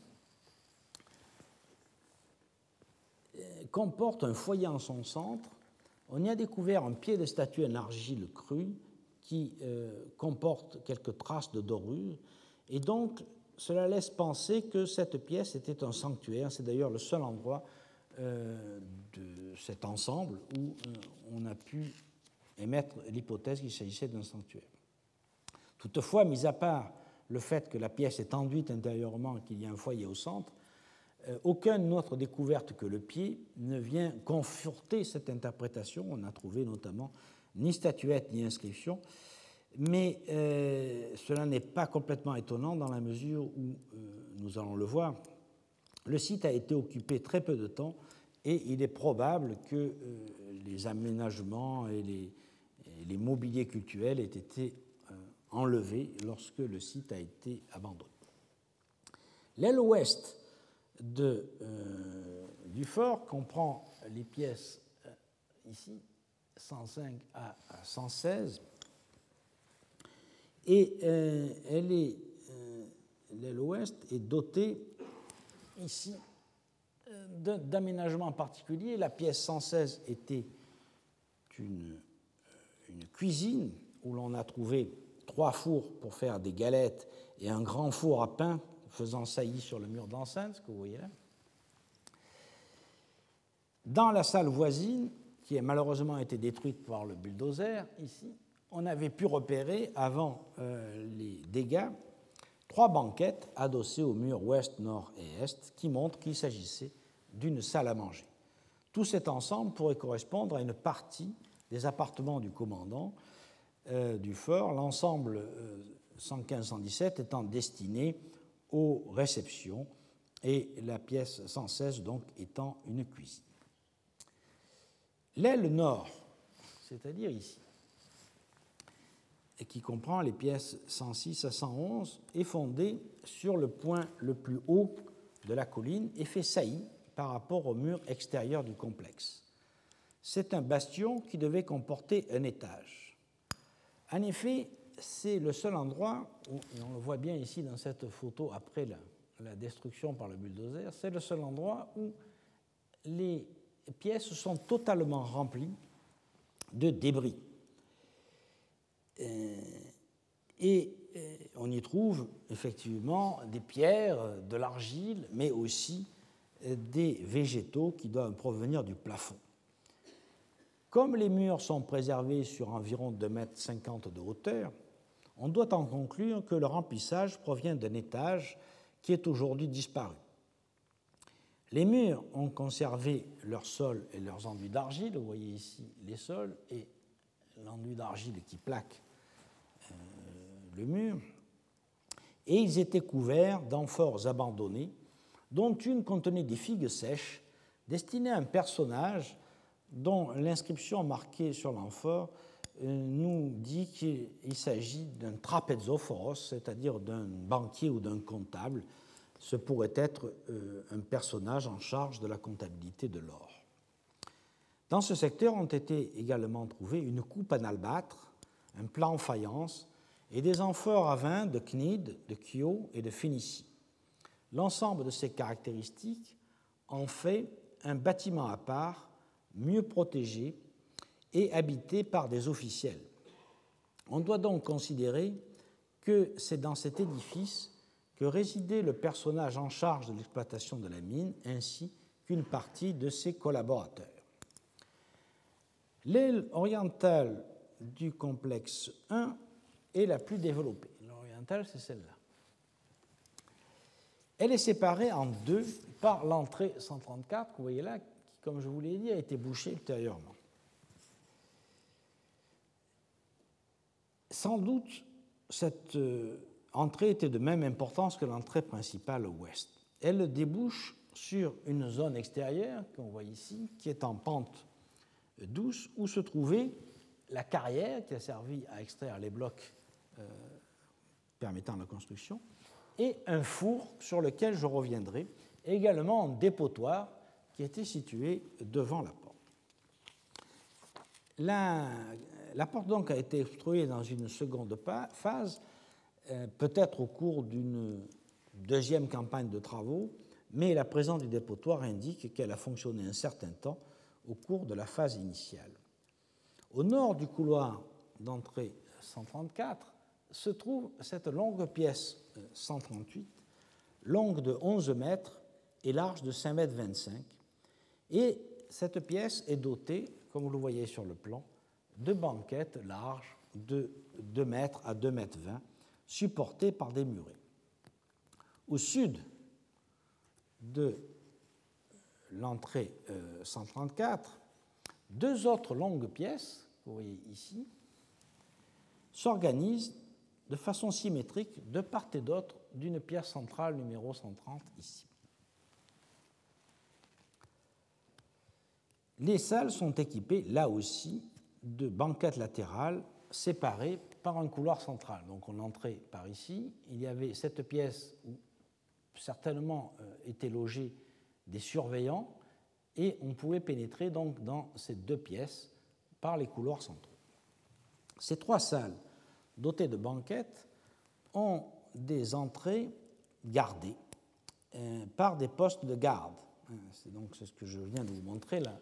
comporte un foyer en son centre. On y a découvert un pied de statue en argile crue qui comporte quelques traces de dorure, et donc cela laisse penser que cette pièce était un sanctuaire. C'est d'ailleurs le seul endroit de cet ensemble où on a pu émettre l'hypothèse qu'il s'agissait d'un sanctuaire. Toutefois, mis à part le fait que la pièce est enduite intérieurement et qu'il y a un foyer au centre, Aucune autre découverte que le pied ne vient conforter cette interprétation. On n'a trouvé notamment ni statuettes ni inscriptions, mais cela n'est pas complètement étonnant dans la mesure où, nous allons le voir, le site a été occupé très peu de temps et il est probable que les aménagements et les mobiliers cultuels aient été enlevés lorsque le site a été abandonné. L'aile ouest du fort comprend les pièces ici, 105 à 116, et l'aile ouest est dotée ici d'aménagements particuliers. La pièce 116 était une cuisine où l'on a trouvé 3 fours pour faire des galettes et un grand four à pain faisant saillie sur le mur d'enceinte, ce que vous voyez là. Dans la salle voisine, qui a malheureusement été détruite par le bulldozer, ici, on avait pu repérer, avant les dégâts, 3 banquettes adossées aux murs ouest, nord et est, qui montrent qu'il s'agissait d'une salle à manger. Tout cet ensemble pourrait correspondre à une partie des appartements du commandant du fort, l'ensemble 115-117 étant destiné aux réceptions et la pièce 116 donc étant une cuisine. L'aile nord, c'est-à-dire ici, et qui comprend les pièces 106 à 111, est fondée sur le point le plus haut de la colline et fait saillie par rapport au mur extérieur du complexe. C'est un bastion qui devait comporter un étage. En effet, c'est le seul endroit où, et on le voit bien ici dans cette photo après la destruction par le bulldozer, c'est le seul endroit où les pièces sont totalement remplies de débris. Et on y trouve effectivement des pierres, de l'argile, mais aussi des végétaux qui doivent provenir du plafond. Comme les murs sont préservés sur environ 2,50 m de hauteur, on doit en conclure que le remplissage provient d'un étage qui est aujourd'hui disparu. Les murs ont conservé leur sol et leurs enduits d'argile. Vous voyez ici les sols et l'enduit d'argile qui plaque le mur, et ils étaient couverts d'amphores abandonnés, dont une contenait des figues sèches destinées à un personnage dont l'inscription marquée sur l'amphore nous dit qu'il s'agit d'un trapezophoros, c'est-à-dire d'un banquier ou d'un comptable. Ce pourrait être un personnage en charge de la comptabilité de l'or. Dans ce secteur ont été également trouvés une coupe en albâtre, un plat en faïence et des amphores à vin de Cnide, de Chio et de Phénicie. L'ensemble de ces caractéristiques en fait un bâtiment à part, mieux protégé et habité par des officiels. On doit donc considérer que c'est dans cet édifice que résidait le personnage en charge de l'exploitation de la mine ainsi qu'une partie de ses collaborateurs. L'aile orientale du complexe 1 est la plus développée. L'aile orientale, c'est celle-là. Elle est séparée en deux par l'entrée 134, que vous voyez là, qui, comme je vous l'ai dit, a été bouchée ultérieurement. Sans doute, cette entrée était de même importance que l'entrée principale ouest. Elle débouche sur une zone extérieure, qu'on voit ici, qui est en pente douce, où se trouvait la carrière qui a servi à extraire les blocs permettant la construction, et un four sur lequel je reviendrai, et également un dépotoir qui était situé devant la porte. La porte donc a été obstruée dans une seconde phase, peut-être au cours d'une deuxième campagne de travaux, mais la présence du dépotoir indique qu'elle a fonctionné un certain temps, au cours de la phase initiale. Au nord du couloir d'entrée 134 se trouve cette longue pièce 138, longue de 11 mètres et large de 5,25 m. Et cette pièce est dotée, comme vous le voyez sur le plan, de banquettes larges de 2 mètres à 2,20 m, supportées par des murets. Au sud de l'entrée 134, deux autres longues pièces, vous voyez ici, s'organisent de façon symétrique de part et d'autre d'une pièce centrale numéro 130 ici. Les salles sont équipées, là aussi, de banquettes latérales séparées par un couloir central. Donc on entrait par ici, il y avait cette pièce où certainement étaient logés des surveillants et on pouvait pénétrer donc dans ces deux pièces par les couloirs centraux. Ces trois salles dotées de banquettes ont des entrées gardées par des postes de garde. C'est donc ce que je viens de vous montrer là.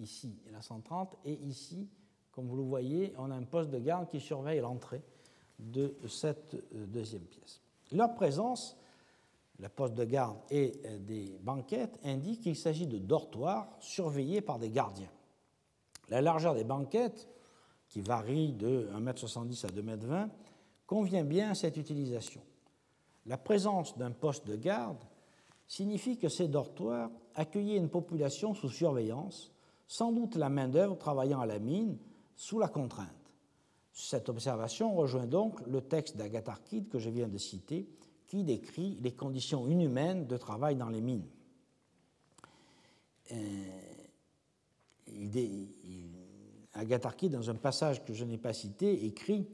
Ici, la 130, et ici, comme vous le voyez, on a un poste de garde qui surveille l'entrée de cette deuxième pièce. Leur présence, le poste de garde et des banquettes, indique qu'il s'agit de dortoirs surveillés par des gardiens. La largeur des banquettes, qui varie de 1,70 m à 2,20 m, convient bien à cette utilisation. La présence d'un poste de garde signifie que ces dortoirs accueillaient une population sous surveillance, sans doute la main-d'œuvre travaillant à la mine sous la contrainte. Cette observation rejoint donc le texte d'Agatharchide que je viens de citer, qui décrit les conditions inhumaines de travail dans les mines. Agatharchide, dans un passage que je n'ai pas cité, écrit,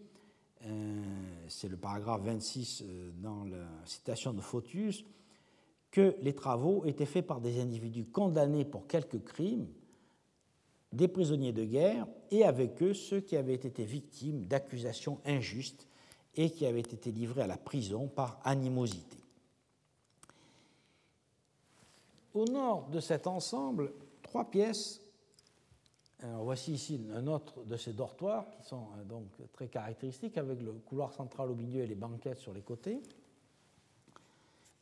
c'est le paragraphe 26 dans la citation de Photius, que les travaux étaient faits par des individus condamnés pour quelques crimes, des prisonniers de guerre, et avec eux ceux qui avaient été victimes d'accusations injustes et qui avaient été livrés à la prison par animosité. Au nord de cet ensemble, trois pièces. Alors voici ici un autre de ces dortoirs qui sont donc très caractéristiques, avec le couloir central au milieu et les banquettes sur les côtés.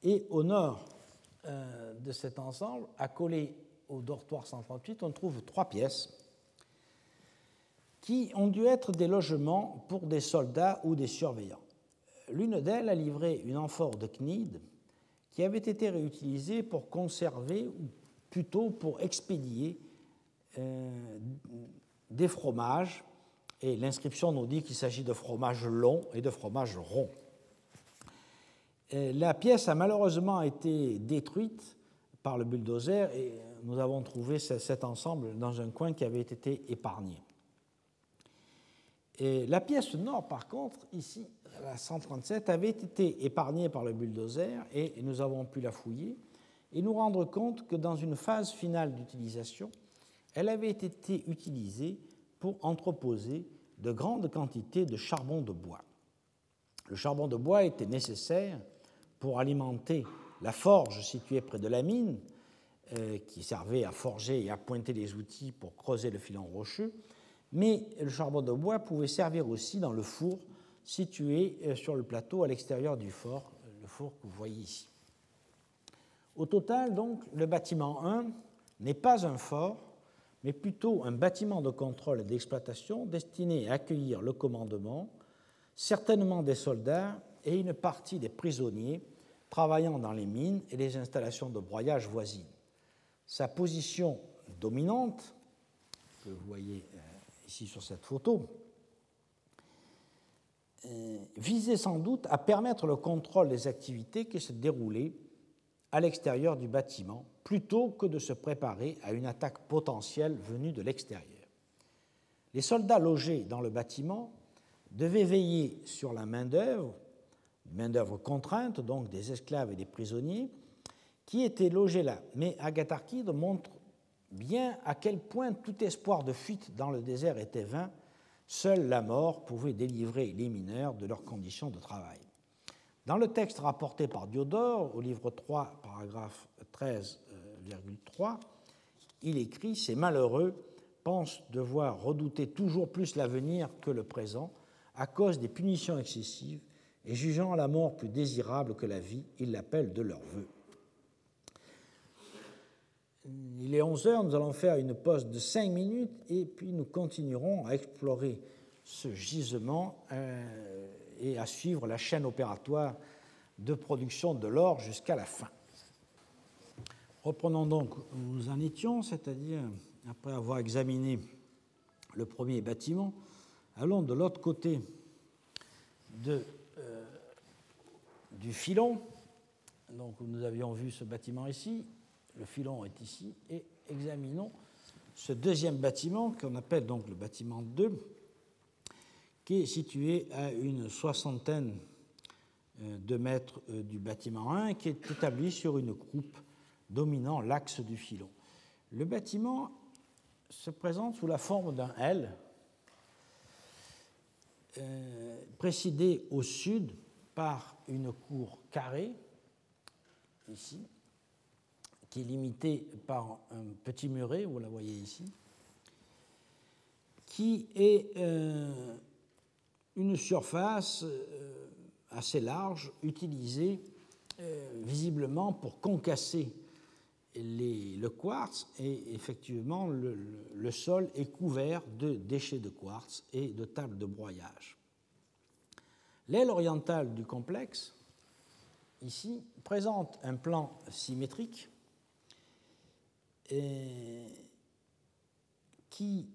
Et au nord de cet ensemble, accolé au dortoir 138, on trouve trois pièces qui ont dû être des logements pour des soldats ou des surveillants. L'une d'elles a livré une amphore de cnide qui avait été réutilisée pour conserver, ou plutôt pour expédier des fromages, et l'inscription nous dit qu'il s'agit de fromages longs et de fromages ronds. La pièce a malheureusement été détruite par le bulldozer et nous avons trouvé cet ensemble dans un coin qui avait été épargné. Et la pièce nord, par contre, ici, la 137, avait été épargnée par le bulldozer et nous avons pu la fouiller et nous rendre compte que dans une phase finale d'utilisation, elle avait été utilisée pour entreposer de grandes quantités de charbon de bois. Le charbon de bois était nécessaire pour alimenter la forge située près de la mine, qui servait à forger et à pointer les outils pour creuser le filon rocheux, mais le charbon de bois pouvait servir aussi dans le four situé sur le plateau à l'extérieur du fort, le four que vous voyez ici. Au total, donc, le bâtiment 1 n'est pas un fort, mais plutôt un bâtiment de contrôle et d'exploitation destiné à accueillir le commandement, certainement des soldats et une partie des prisonniers travaillant dans les mines et les installations de broyage voisines. Sa position dominante, que vous voyez ici sur cette photo, visait sans doute à permettre le contrôle des activités qui se déroulaient à l'extérieur du bâtiment, plutôt que de se préparer à une attaque potentielle venue de l'extérieur. Les soldats logés dans le bâtiment devaient veiller sur la main-d'œuvre, contrainte, donc des esclaves et des prisonniers, qui étaient logés là. Mais Agatharchide montre bien à quel point tout espoir de fuite dans le désert était vain. Seule la mort pouvait délivrer les mineurs de leurs conditions de travail. Dans le texte rapporté par Diodore, au livre 3, paragraphe 13,3, il écrit « Ces malheureux pensent devoir redouter toujours plus l'avenir que le présent à cause des punitions excessives et jugeant la mort plus désirable que la vie, ils l'appellent de leur vœu. » Il est 11h, nous allons faire une pause de 5 minutes et puis nous continuerons à explorer ce gisement et à suivre la chaîne opératoire de production de l'or jusqu'à la fin. Reprenons donc où nous en étions, c'est-à-dire après avoir examiné le premier bâtiment, allons de l'autre côté du filon, donc nous avions vu ce bâtiment ici, le filon est ici, et examinons ce deuxième bâtiment qu'on appelle donc le bâtiment 2, qui est situé à une soixantaine de mètres du bâtiment 1, qui est établi sur une croupe dominant l'axe du filon. Le bâtiment se présente sous la forme d'un L, précédé au sud par une cour carrée, ici, qui est limitée par un petit muret, vous la voyez ici, qui est une surface assez large, utilisée visiblement pour concasser le quartz, et effectivement le sol est couvert de déchets de quartz et de tables de broyage. L'aile orientale du complexe, ici, présente un plan symétrique qui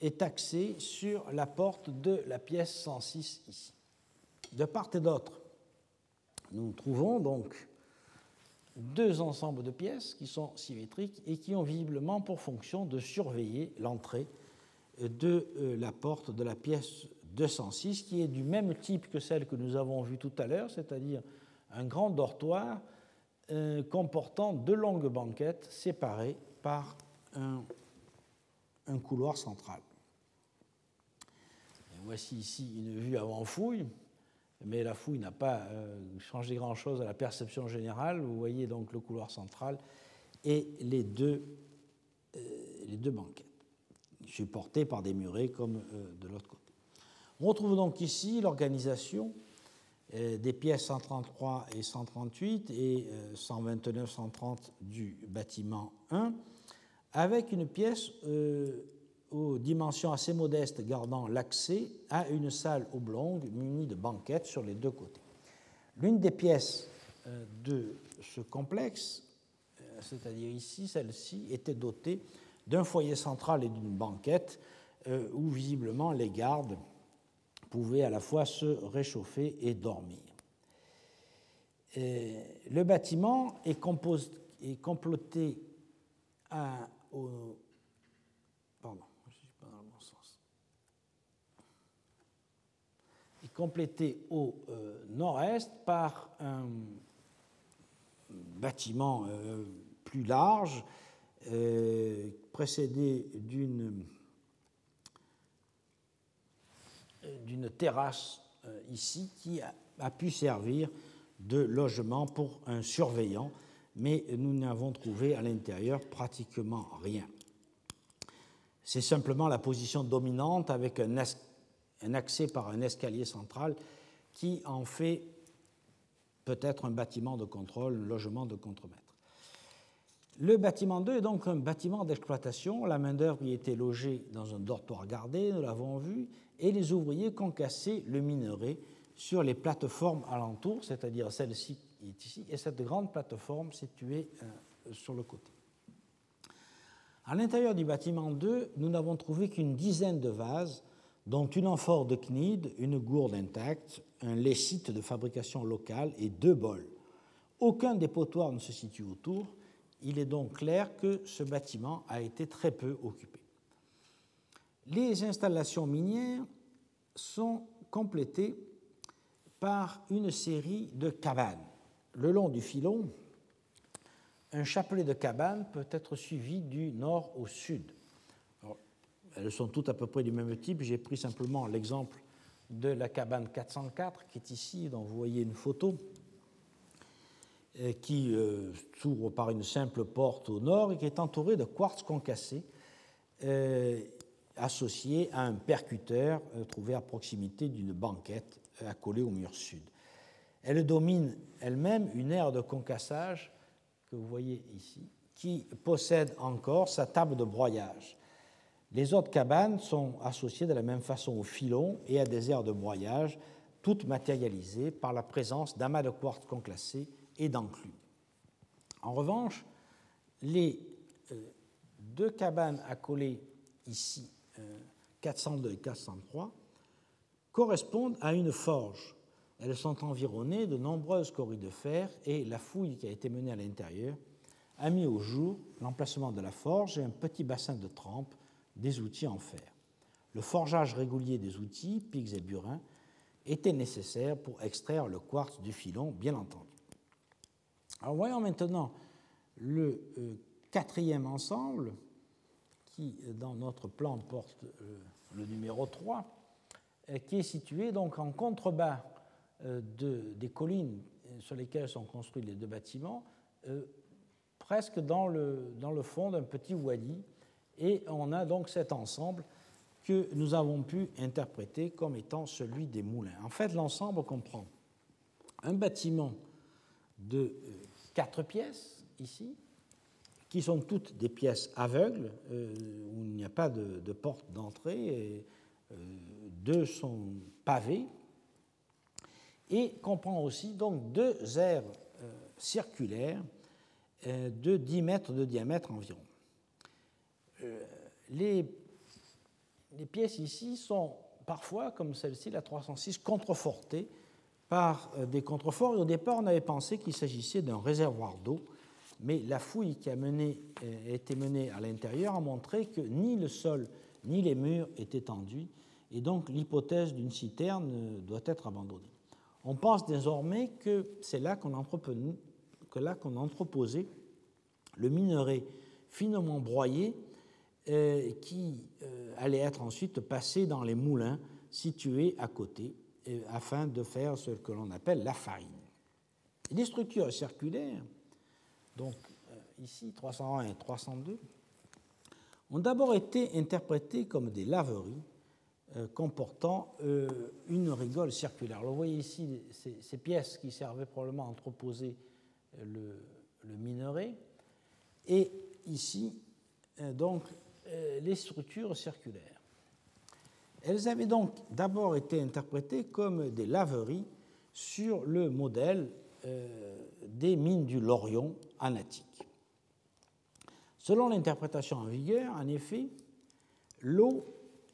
est axé sur la porte de la pièce 106 ici. De part et d'autre, nous trouvons donc deux ensembles de pièces qui sont symétriques et qui ont visiblement pour fonction de surveiller l'entrée de la porte de la pièce 206, qui est du même type que celle que nous avons vue tout à l'heure, c'est-à-dire un grand dortoir comportant deux longues banquettes séparées par un couloir central. Et voici ici une vue avant fouille, mais la fouille n'a pas changé grand-chose à la perception générale. Vous voyez donc le couloir central et les deux banquettes, supportées par des murets comme de l'autre côté. On retrouve donc ici l'organisation des pièces 133 et 138 et 129-130 du bâtiment 1, avec une pièce aux dimensions assez modestes gardant l'accès à une salle oblongue munie de banquettes sur les deux côtés. L'une des pièces de ce complexe, c'est-à-dire ici, celle-ci, était dotée d'un foyer central et d'une banquette où visiblement les gardes pouvaient à la fois se réchauffer et dormir. Et le bâtiment est comploté complété au nord-est par un bâtiment plus large, précédé d'une terrasse ici qui a pu servir de logement pour un surveillant, mais nous n'avons trouvé à l'intérieur pratiquement rien. C'est simplement la position dominante avec un accès par un escalier central qui en fait peut-être un bâtiment de contrôle, un logement de contremaître. Le bâtiment 2 est donc un bâtiment d'exploitation. La main-d'œuvre y était logée dans un dortoir gardé, nous l'avons vu, et les ouvriers concassaient le minerai sur les plateformes alentour, c'est-à-dire celle-ci qui est ici, et cette grande plateforme située sur le côté. À l'intérieur du bâtiment 2, nous n'avons trouvé qu'une dizaine de vases, dont une amphore de cnide, une gourde intacte, un lécite de fabrication locale et deux bols. Aucun des potoirs ne se situe autour. Il est donc clair que ce bâtiment a été très peu occupé. Les installations minières sont complétées par une série de cabanes. Le long du filon, un chapelet de cabanes peut être suivi du nord au sud. Elles sont toutes à peu près du même type. J'ai pris simplement l'exemple de la cabane 404 qui est ici, dont vous voyez une photo, qui s'ouvre par une simple porte au nord et qui est entourée de quartz concassé associé à un percuteur trouvé à proximité d'une banquette accolée au mur sud. Elle domine elle-même une aire de concassage que vous voyez ici, qui possède encore sa table de broyage. Les autres cabanes sont associées de la même façon aux filons et à des aires de broyage, toutes matérialisées par la présence d'amas de quartz conclassés et d'enclumes. En revanche, les deux cabanes accolées ici, 402 et 403, correspondent à une forge. Elles sont environnées de nombreuses corries de fer et la fouille qui a été menée à l'intérieur a mis au jour l'emplacement de la forge et un petit bassin de trempe des outils en fer. Le forgeage régulier des outils, pics et burins, était nécessaire pour extraire le quartz du filon, bien entendu. Alors voyons maintenant le quatrième ensemble qui, dans notre plan, porte le numéro 3, qui est situé donc en contrebas des collines sur lesquelles sont construits les deux bâtiments, presque dans le fond d'un petit wadi. Et on a donc cet ensemble que nous avons pu interpréter comme étant celui des moulins. En fait, l'ensemble comprend un bâtiment de 4 pièces, ici, qui sont toutes des pièces aveugles, où il n'y a pas de porte d'entrée, et, 2 sont pavées, et comprend aussi donc 2 aires circulaires de 10 mètres de diamètre environ. Les pièces ici sont parfois, comme celle-ci, la 306, contrefortées par des contreforts. Et au départ, on avait pensé qu'il s'agissait d'un réservoir d'eau, mais la fouille qui a été menée à l'intérieur a montré que ni le sol ni les murs étaient enduits, et donc l'hypothèse d'une citerne doit être abandonnée. On pense désormais que c'est là qu'on entreposait le minerai finement broyé qui allait être ensuite passé dans les moulins situés à côté afin de faire ce que l'on appelle la farine. Les structures circulaires, donc ici 301 et 302, ont d'abord été interprétées comme des laveries comportant une rigole circulaire. Alors, vous voyez ici ces pièces qui servaient probablement à entreposer le minerai, et ici, donc, les structures circulaires. Elles avaient donc d'abord été interprétées comme des laveries sur le modèle des mines du Lorion en Attique. Selon l'interprétation en vigueur, en effet, l'eau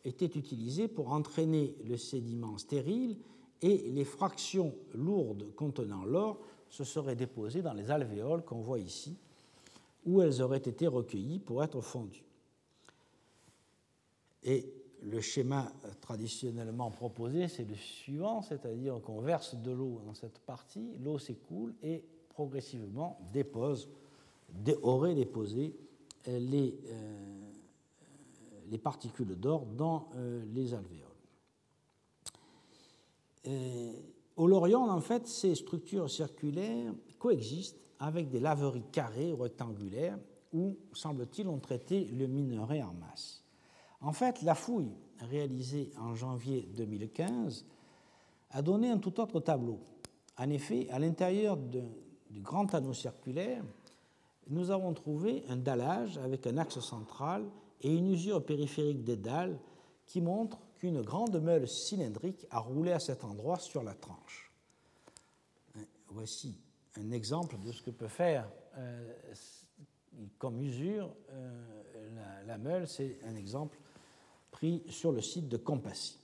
était utilisée pour entraîner le sédiment stérile et les fractions lourdes contenant l'or se seraient déposées dans les alvéoles qu'on voit ici, où elles auraient été recueillies pour être fondues. Et le schéma traditionnellement proposé, c'est le suivant, c'est-à-dire qu'on verse de l'eau dans cette partie, l'eau s'écoule et progressivement aurait déposé les particules d'or dans les alvéoles. Au Lorient, en fait, ces structures circulaires coexistent avec des laveries carrées rectangulaires où, semble-t-il, on traitait le minerai en masse. En fait, la fouille réalisée en janvier 2015 a donné un tout autre tableau. En effet, à l'intérieur du grand anneau circulaire, nous avons trouvé un dallage avec un axe central et une usure périphérique des dalles qui montre qu'une grande meule cylindrique a roulé à cet endroit sur la tranche. Voici un exemple de ce que peut faire comme usure la meule. C'est un exemple pris sur le site de Compassy.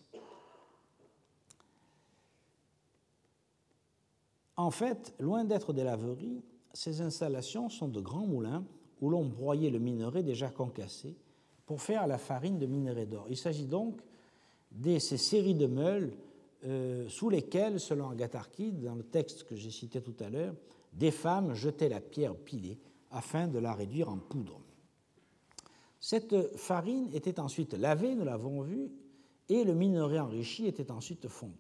En fait, loin d'être des laveries, ces installations sont de grands moulins où l'on broyait le minerai déjà concassé pour faire la farine de minerai d'or. Il s'agit donc de ces séries de meules sous lesquelles, selon Agathe Arquide, dans le texte que j'ai cité tout à l'heure, des femmes jetaient la pierre pilée afin de la réduire en poudre. Cette farine était ensuite lavée, nous l'avons vu, et le minerai enrichi était ensuite fondu.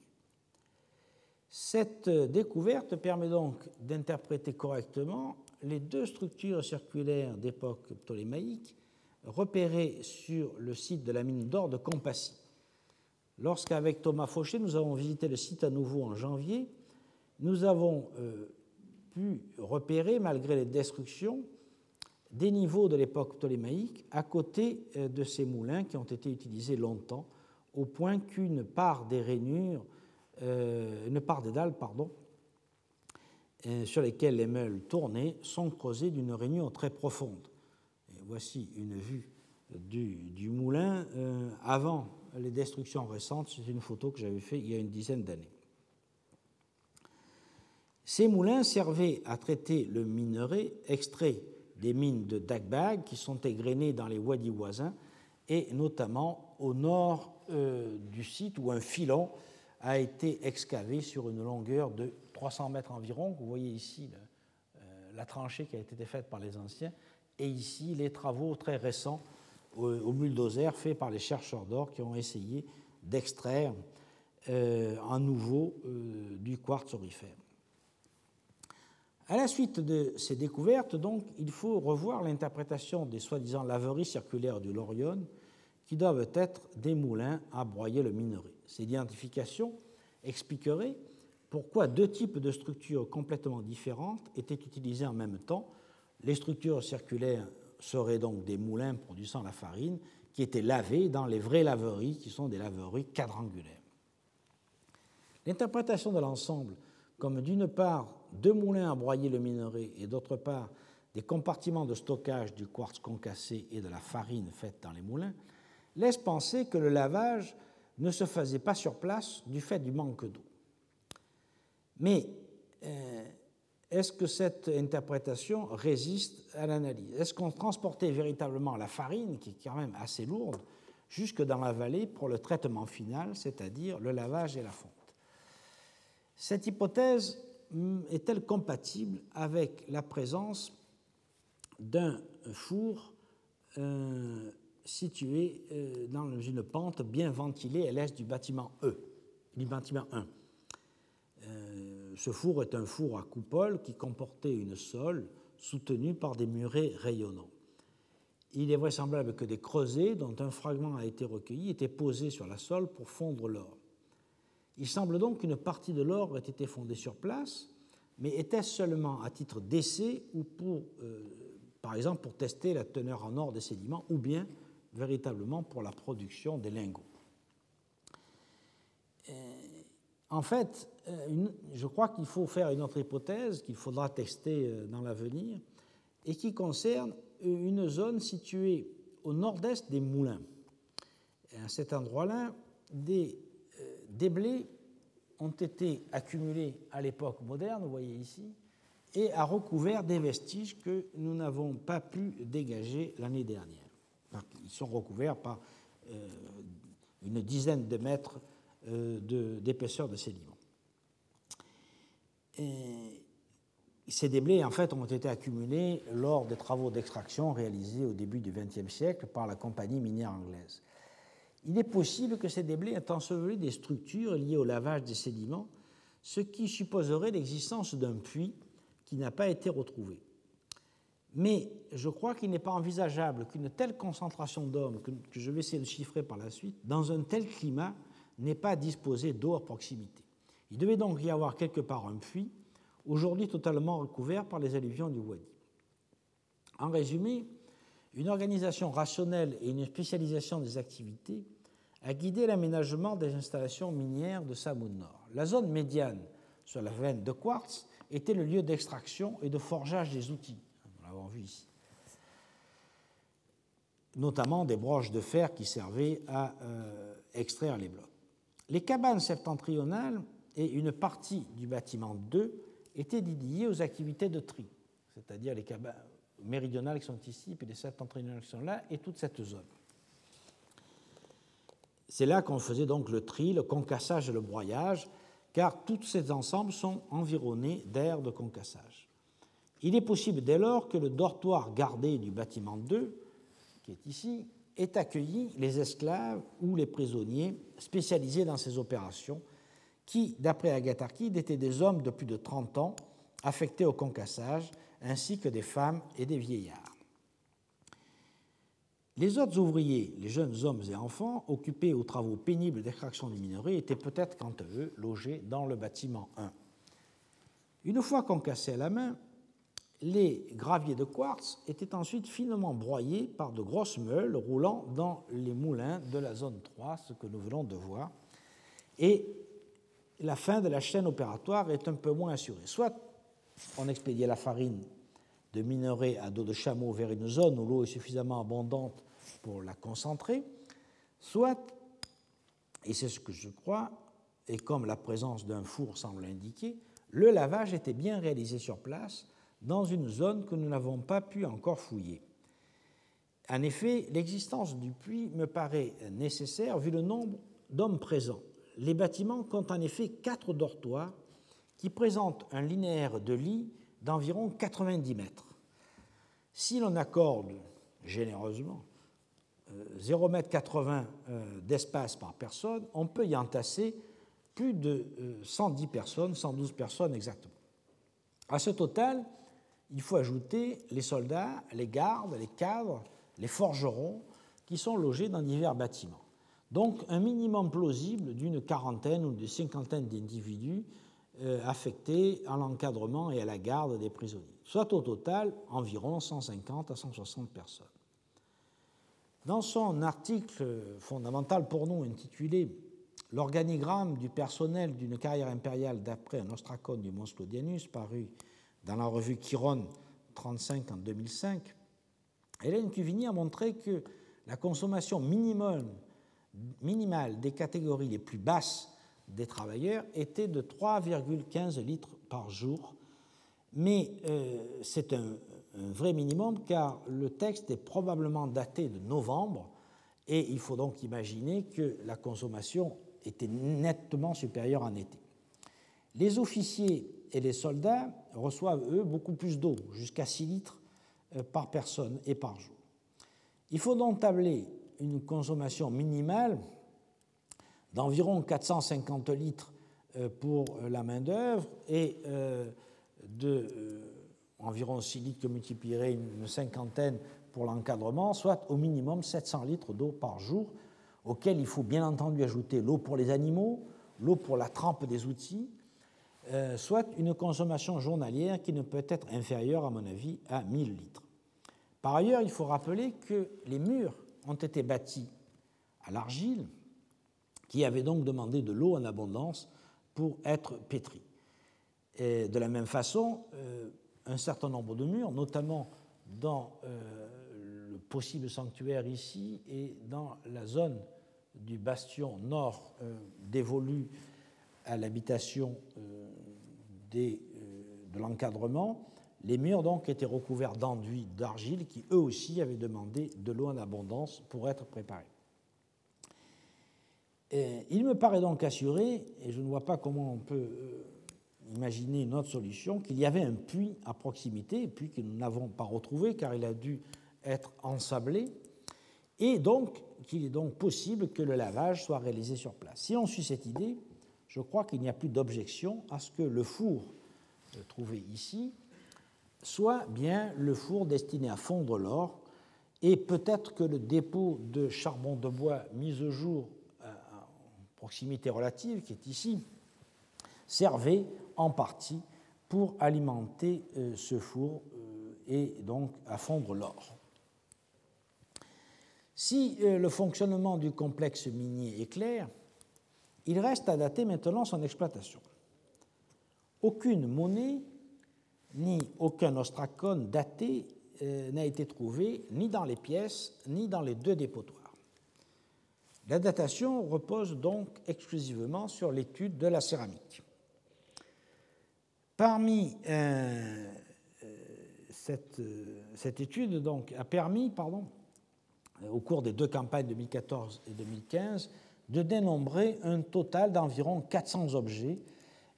Cette découverte permet donc d'interpréter correctement les deux structures circulaires d'époque ptolémaïque repérées sur le site de la mine d'or de Compassy. Lorsqu'avec Thomas Fauché, nous avons visité le site à nouveau en janvier, nous avons pu repérer, malgré les destructions, des niveaux de l'époque ptolémaïque à côté de ces moulins qui ont été utilisés longtemps, au point qu'une part des dalles sur lesquelles les meules tournées sont creusées d'une rainure très profonde. Et voici une vue du moulin avant les destructions récentes. C'est une photo que j'avais faite il y a une dizaine d'années. Ces moulins servaient à traiter le minerai extrait des mines de Dagbag qui sont égrenées dans les wadis voisins et notamment au nord du site où un filon a été excavé sur une longueur de 300 mètres environ. Vous voyez ici la tranchée qui a été faite par les anciens et ici les travaux très récents au bulldozer faits par les chercheurs d'or qui ont essayé d'extraire à nouveau du quartz aurifère. À la suite de ces découvertes, donc, il faut revoir l'interprétation des soi-disant laveries circulaires du Laurion qui doivent être des moulins à broyer le minerai. Ces identifications expliqueraient pourquoi deux types de structures complètement différentes étaient utilisées en même temps. Les structures circulaires seraient donc des moulins produisant la farine qui étaient lavés dans les vraies laveries qui sont des laveries quadrangulaires. L'interprétation de l'ensemble comme d'une part deux moulins à broyer le minerai et d'autre part des compartiments de stockage du quartz concassé et de la farine faite dans les moulins, laisse penser que le lavage ne se faisait pas sur place du fait du manque d'eau. Mais est-ce que cette interprétation résiste à l'analyse? Est-ce qu'on transportait véritablement la farine, qui est quand même assez lourde, jusque dans la vallée pour le traitement final, c'est-à-dire le lavage et la fonte? Cette hypothèse est-elle compatible avec la présence d'un four situé dans une pente bien ventilée à l'est du bâtiment du bâtiment 1. Ce four est un four à coupole qui comportait une sole soutenue par des murets rayonnants. Il est vraisemblable que des creusets dont un fragment a été recueilli étaient posés sur la sole pour fondre l'or. Il semble donc qu'une partie de l'or ait été fondée sur place, mais était-ce seulement à titre d'essai ou pour, par exemple, pour tester la teneur en or des sédiments ou bien véritablement pour la production des lingots? En fait, je crois qu'il faut faire une autre hypothèse qu'il faudra tester dans l'avenir et qui concerne une zone située au nord-est des moulins. Et à cet endroit-là, des blés ont été accumulés à l'époque moderne, vous voyez ici, et a recouvert des vestiges que nous n'avons pas pu dégager l'année dernière. Ils sont recouverts par une dizaine de mètres d'épaisseur de sédiments. Et ces déblais, en fait, ont été accumulés lors des travaux d'extraction réalisés au début du XXe siècle par la compagnie minière anglaise. Il est possible que ces déblais aient enseveli des structures liées au lavage des sédiments, ce qui supposerait l'existence d'un puits qui n'a pas été retrouvé. Mais je crois qu'il n'est pas envisageable qu'une telle concentration d'hommes, que je vais essayer de chiffrer par la suite, dans un tel climat, n'ait pas disposé d'eau à proximité. Il devait donc y avoir quelque part un puits, aujourd'hui totalement recouvert par les alluvions du Wadi. En résumé, une organisation rationnelle et une spécialisation des activités a guidé l'aménagement des installations minières de Samoun Nord. La zone médiane sur la veine de quartz était le lieu d'extraction et de forgeage des outils, nous l'avons vu ici, notamment des broches de fer qui servaient à extraire les blocs. Les cabanes septentrionales et une partie du bâtiment 2 étaient dédiées aux activités de tri, c'est-à-dire les cabanes méridionales qui sont ici, puis les septentrionales qui sont là, et toute cette zone. C'est là qu'on faisait donc le tri, le concassage et le broyage, car tous ces ensembles sont environnés d'aires de concassage. Il est possible dès lors que le dortoir gardé du bâtiment 2, qui est ici, ait accueilli les esclaves ou les prisonniers spécialisés dans ces opérations, qui, d'après Agatharchide, étaient des hommes de plus de 30 ans affectés au concassage, ainsi que des femmes et des vieillards. Les autres ouvriers, les jeunes hommes et enfants, occupés aux travaux pénibles d'extraction du minerai, étaient peut-être, quant à eux, logés dans le bâtiment 1. Une fois concassés à la main, les graviers de quartz étaient ensuite finement broyés par de grosses meules roulant dans les moulins de la zone 3, ce que nous venons de voir, et la fin de la chaîne opératoire est un peu moins assurée. Soit on expédiait la farine de minerai à dos de chameau vers une zone où l'eau est suffisamment abondante pour la concentrer, soit, et c'est ce que je crois, et comme la présence d'un four semble l'indiquer, le lavage était bien réalisé sur place dans une zone que nous n'avons pas pu encore fouiller. En effet, l'existence du puits me paraît nécessaire vu le nombre d'hommes présents. Les bâtiments comptent en effet 4 dortoirs qui présentent un linéaire de lit d'environ 90 mètres. Si l'on accorde généreusement 0,80 m d'espace par personne, on peut y entasser plus de 110 personnes, 112 personnes exactement. À ce total, il faut ajouter les soldats, les gardes, les cadres, les forgerons qui sont logés dans divers bâtiments. Donc un minimum plausible d'une quarantaine ou de cinquantaine d'individus affectés à l'encadrement et à la garde des prisonniers, soit au total environ 150 à 160 personnes. Dans son article fondamental pour nous intitulé « L'organigramme du personnel d'une carrière impériale d'après un ostracon du Mons Claudianus » paru dans la revue Chiron 35 en 2005, Hélène Cuvigny a montré que la consommation minimale des catégories les plus basses des travailleurs était de 3,15 litres par jour. Mais c'est un vrai minimum car le texte est probablement daté de novembre et il faut donc imaginer que la consommation était nettement supérieure en été. Les officiers et les soldats reçoivent, eux, beaucoup plus d'eau, jusqu'à 6 litres par personne et par jour. Il faut donc tabler une consommation minimale d'environ 450 litres pour la main-d'œuvre et environ 6 litres que multiplierait une cinquantaine pour l'encadrement, soit au minimum 700 litres d'eau par jour, auquel il faut bien entendu ajouter l'eau pour les animaux, l'eau pour la trempe des outils, soit une consommation journalière qui ne peut être inférieure, à mon avis, à 1000 litres. Par ailleurs, il faut rappeler que les murs ont été bâtis à l'argile, qui avait donc demandé de l'eau en abondance pour être pétrie. Et de la même façon, un certain nombre de murs, notamment dans le possible sanctuaire ici et dans la zone du bastion nord dévolue à l'habitation de l'encadrement, les murs donc étaient recouverts d'enduits d'argile qui eux aussi avaient demandé de l'eau en abondance pour être préparés. Et il me paraît donc assuré, et je ne vois pas comment on peut imaginer une autre solution, qu'il y avait un puits à proximité, puits que nous n'avons pas retrouvé car il a dû être ensablé, et donc qu'il est donc possible que le lavage soit réalisé sur place. Si on suit cette idée, je crois qu'il n'y a plus d'objection à ce que le four trouvé ici soit bien le four destiné à fondre l'or, et peut-être que le dépôt de charbon de bois mis au jour proximité relative, qui est ici, servait en partie pour alimenter ce four et donc à fondre l'or. Si le fonctionnement du complexe minier est clair, il reste à dater maintenant son exploitation. Aucune monnaie ni aucun ostracon daté n'a été trouvé ni dans les pièces ni dans les deux dépotoirs. La datation repose donc exclusivement sur l'étude de la céramique. Parmi cette étude donc, a permis, au cours des deux campagnes 2014 et 2015, de dénombrer un total d'environ 400 objets,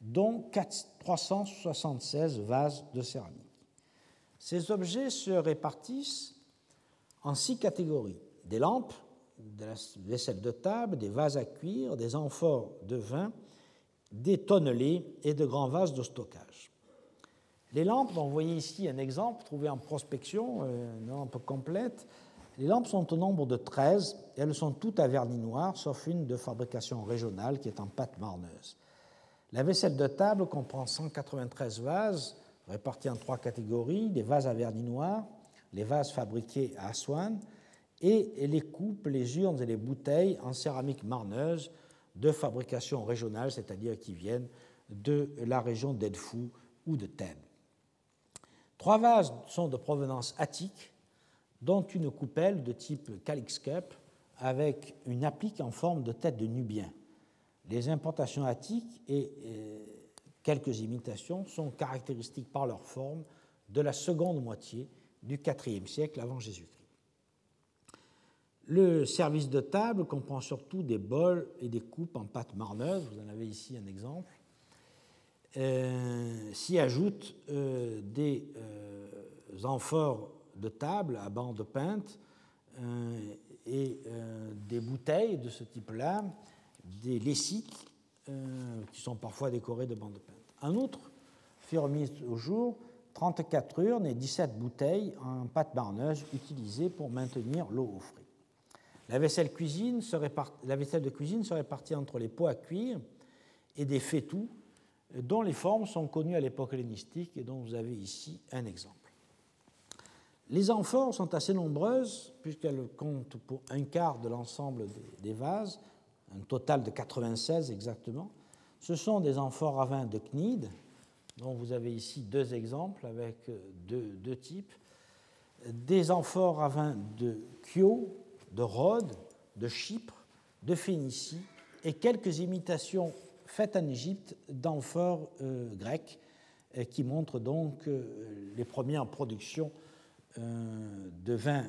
dont 376 vases de céramique. Ces objets se répartissent en 6 catégories: des lampes, de la vaisselle de table, des vases à cuire, des amphores de vin, des tonnelés et de grands vases de stockage. Les lampes, dont vous voyez ici un exemple trouvé en prospection, une lampe complète, les lampes sont au nombre de 13 et elles sont toutes à vernis noir, sauf une de fabrication régionale qui est en pâte marneuse. La vaisselle de table comprend 193 vases, répartis en 3 catégories, des vases à vernis noir, les vases fabriqués à Assouan, et les coupes, les urnes et les bouteilles en céramique marneuse de fabrication régionale, c'est-à-dire qui viennent de la région d'Edfu ou de Thèbes. Trois vases sont de provenance attique, dont une coupelle de type Calix Cup avec une applique en forme de tête de nubien. Les importations attiques et quelques imitations sont caractéristiques par leur forme de la seconde moitié du IVe siècle avant Jésus-Christ. Le service de table comprend surtout des bols et des coupes en pâte marneuse, vous en avez ici un exemple. S'y ajoutent des amphores de table à bancs de pinte et des bouteilles de ce type-là, des lessites qui sont parfois décorées de bancs de pinte. En outre, furent mises au jour 34 urnes et 17 bouteilles en pâte marneuse utilisées pour maintenir l'eau au frais. La vaisselle de cuisine se répartit entre les pots à cuire et des fétous, dont les formes sont connues à l'époque hellénistique et dont vous avez ici un exemple. Les amphores sont assez nombreuses, puisqu'elles comptent pour un quart de l'ensemble des vases, un total de 96 exactement. Ce sont des amphores à vin de Cnide, dont vous avez ici deux exemples avec deux types. Des amphores à vin de Kio, de Rhodes, de Chypre, de Phénicie et quelques imitations faites en Égypte d'amphores grecs qui montrent donc les premières productions de vins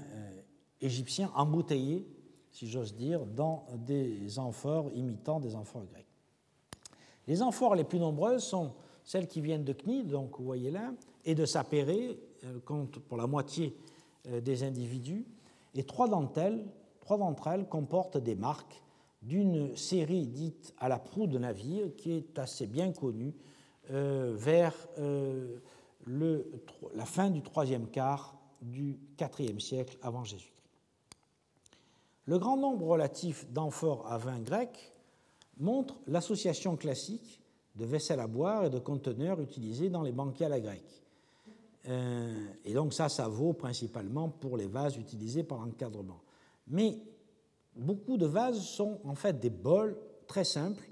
égyptiens embouteillés, si j'ose dire, dans des amphores imitant des amphores grecs. Les amphores les plus nombreuses sont celles qui viennent de Cnide, donc vous voyez là, et de Sapéré, comptent pour la moitié des individus, et trois d'entre elles comportent des marques d'une série dite à la proue de navire qui est assez bien connue vers la fin du troisième quart du IVe siècle avant Jésus-Christ. Le grand nombre relatif d'amphores à vin grec montre l'association classique de vaisselle à boire et de conteneurs utilisés dans les banquets à la grecque. Et donc ça vaut principalement pour les vases utilisés par l'encadrement. Mais beaucoup de vases sont en fait des bols très simples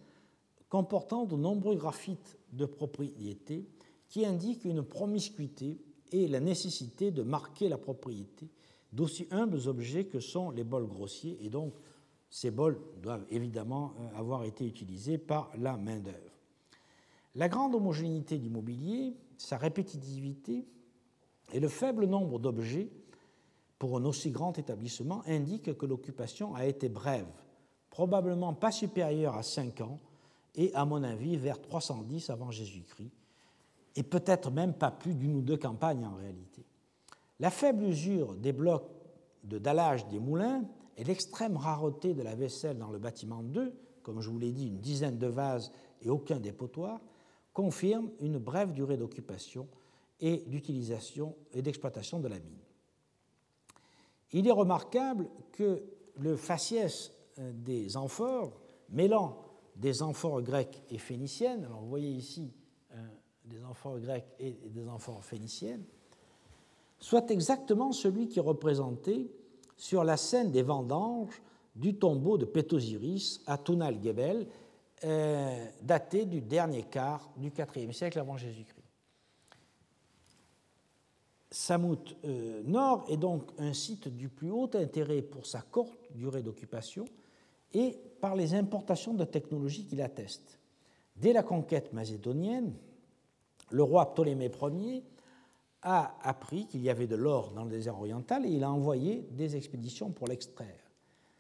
comportant de nombreux graphites de propriété qui indiquent une promiscuité et la nécessité de marquer la propriété d'aussi humbles objets que sont les bols grossiers, et donc ces bols doivent évidemment avoir été utilisés par la main-d'œuvre. La grande homogénéité du mobilier, sa répétitivité et le faible nombre d'objets pour un aussi grand établissement indiquent que l'occupation a été brève, probablement pas supérieure à 5 ans et, à mon avis, vers 310 avant Jésus-Christ, et peut-être même pas plus d'une ou deux campagnes en réalité. La faible usure des blocs de dallage des moulins et l'extrême rareté de la vaisselle dans le bâtiment 2, comme je vous l'ai dit, une dizaine de vases et aucun dépotoir, confirment une brève durée d'occupation et d'utilisation et d'exploitation de la mine. Il est remarquable que le faciès des amphores, mêlant des amphores grecques et phéniciennes, alors vous voyez ici des amphores grecques et des amphores phéniciennes, soit exactement celui qui est représenté sur la scène des vendanges du tombeau de Pétosiris à Touna el-Gebel, daté du dernier quart du IVe siècle avant Jésus-Christ. Samout Nord est donc un site du plus haut intérêt pour sa courte durée d'occupation et par les importations de technologies qui l'attestent. Dès la conquête macédonienne, le roi Ptolémée Ier a appris qu'il y avait de l'or dans le désert oriental et il a envoyé des expéditions pour l'extraire.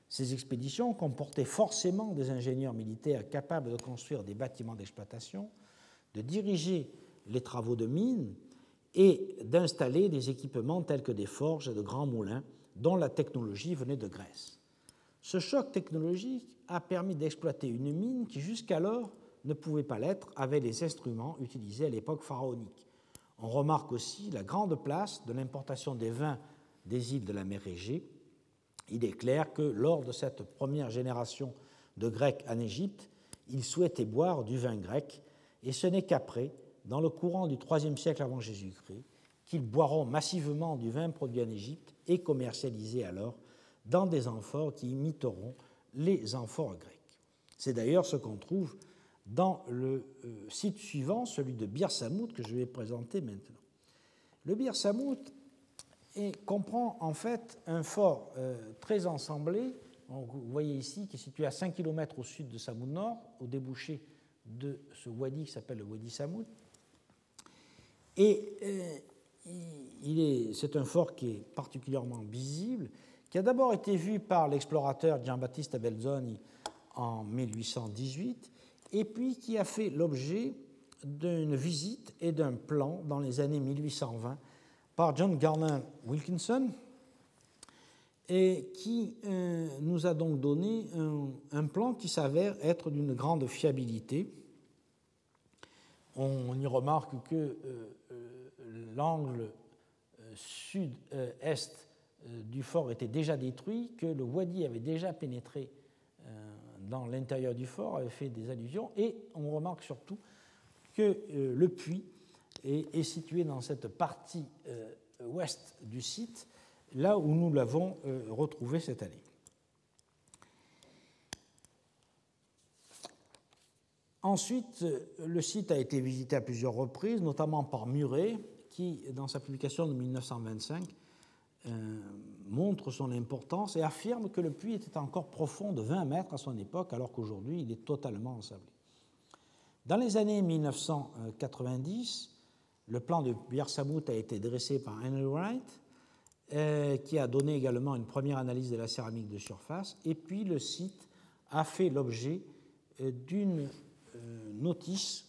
Ces expéditions comportaient forcément des ingénieurs militaires capables de construire des bâtiments d'exploitation, de diriger les travaux de mines et d'installer des équipements tels que des forges et de grands moulins dont la technologie venait de Grèce. Ce choc technologique a permis d'exploiter une mine qui jusqu'alors ne pouvait pas l'être avec les instruments utilisés à l'époque pharaonique. On remarque aussi la grande place de l'importation des vins des îles de la mer Égée. Il est clair que lors de cette première génération de Grecs en Égypte, ils souhaitaient boire du vin grec et ce n'est qu'après, dans le courant du IIIe siècle avant Jésus-Christ, qu'ils boiront massivement du vin produit en Égypte et commercialisé alors dans des amphores qui imiteront les amphores grecques. C'est d'ailleurs ce qu'on trouve dans le site suivant, celui de Bir Samout, que je vais présenter maintenant. Le Bir Samout comprend en fait un fort très ensemblé. Donc, vous voyez ici, qui est situé à 5 km au sud de Samout Nord, au débouché de ce wadi qui s'appelle le Wadi Samout. Et c'est un fort qui est particulièrement visible, qui a d'abord été vu par l'explorateur Giambattista Belzoni en 1818, et puis qui a fait l'objet d'une visite et d'un plan dans les années 1820 par John Garland Wilkinson, et qui nous a donc donné un plan qui s'avère être d'une grande fiabilité. On y remarque que l'angle sud-est du fort était déjà détruit, que le wadi avait déjà pénétré dans l'intérieur du fort, avait fait des allusions, et on remarque surtout que le puits est situé dans cette partie ouest du site, là où nous l'avons retrouvé cette année. Ensuite, le site a été visité à plusieurs reprises, notamment par Murray, qui, dans sa publication de 1925, montre son importance et affirme que le puits était encore profond de 20 mètres à son époque, alors qu'aujourd'hui, il est totalement ensablé. Dans les années 1990, le plan de Bir Samout a été dressé par Henry Wright, qui a donné également une première analyse de la céramique de surface, et puis le site a fait l'objet d'une notice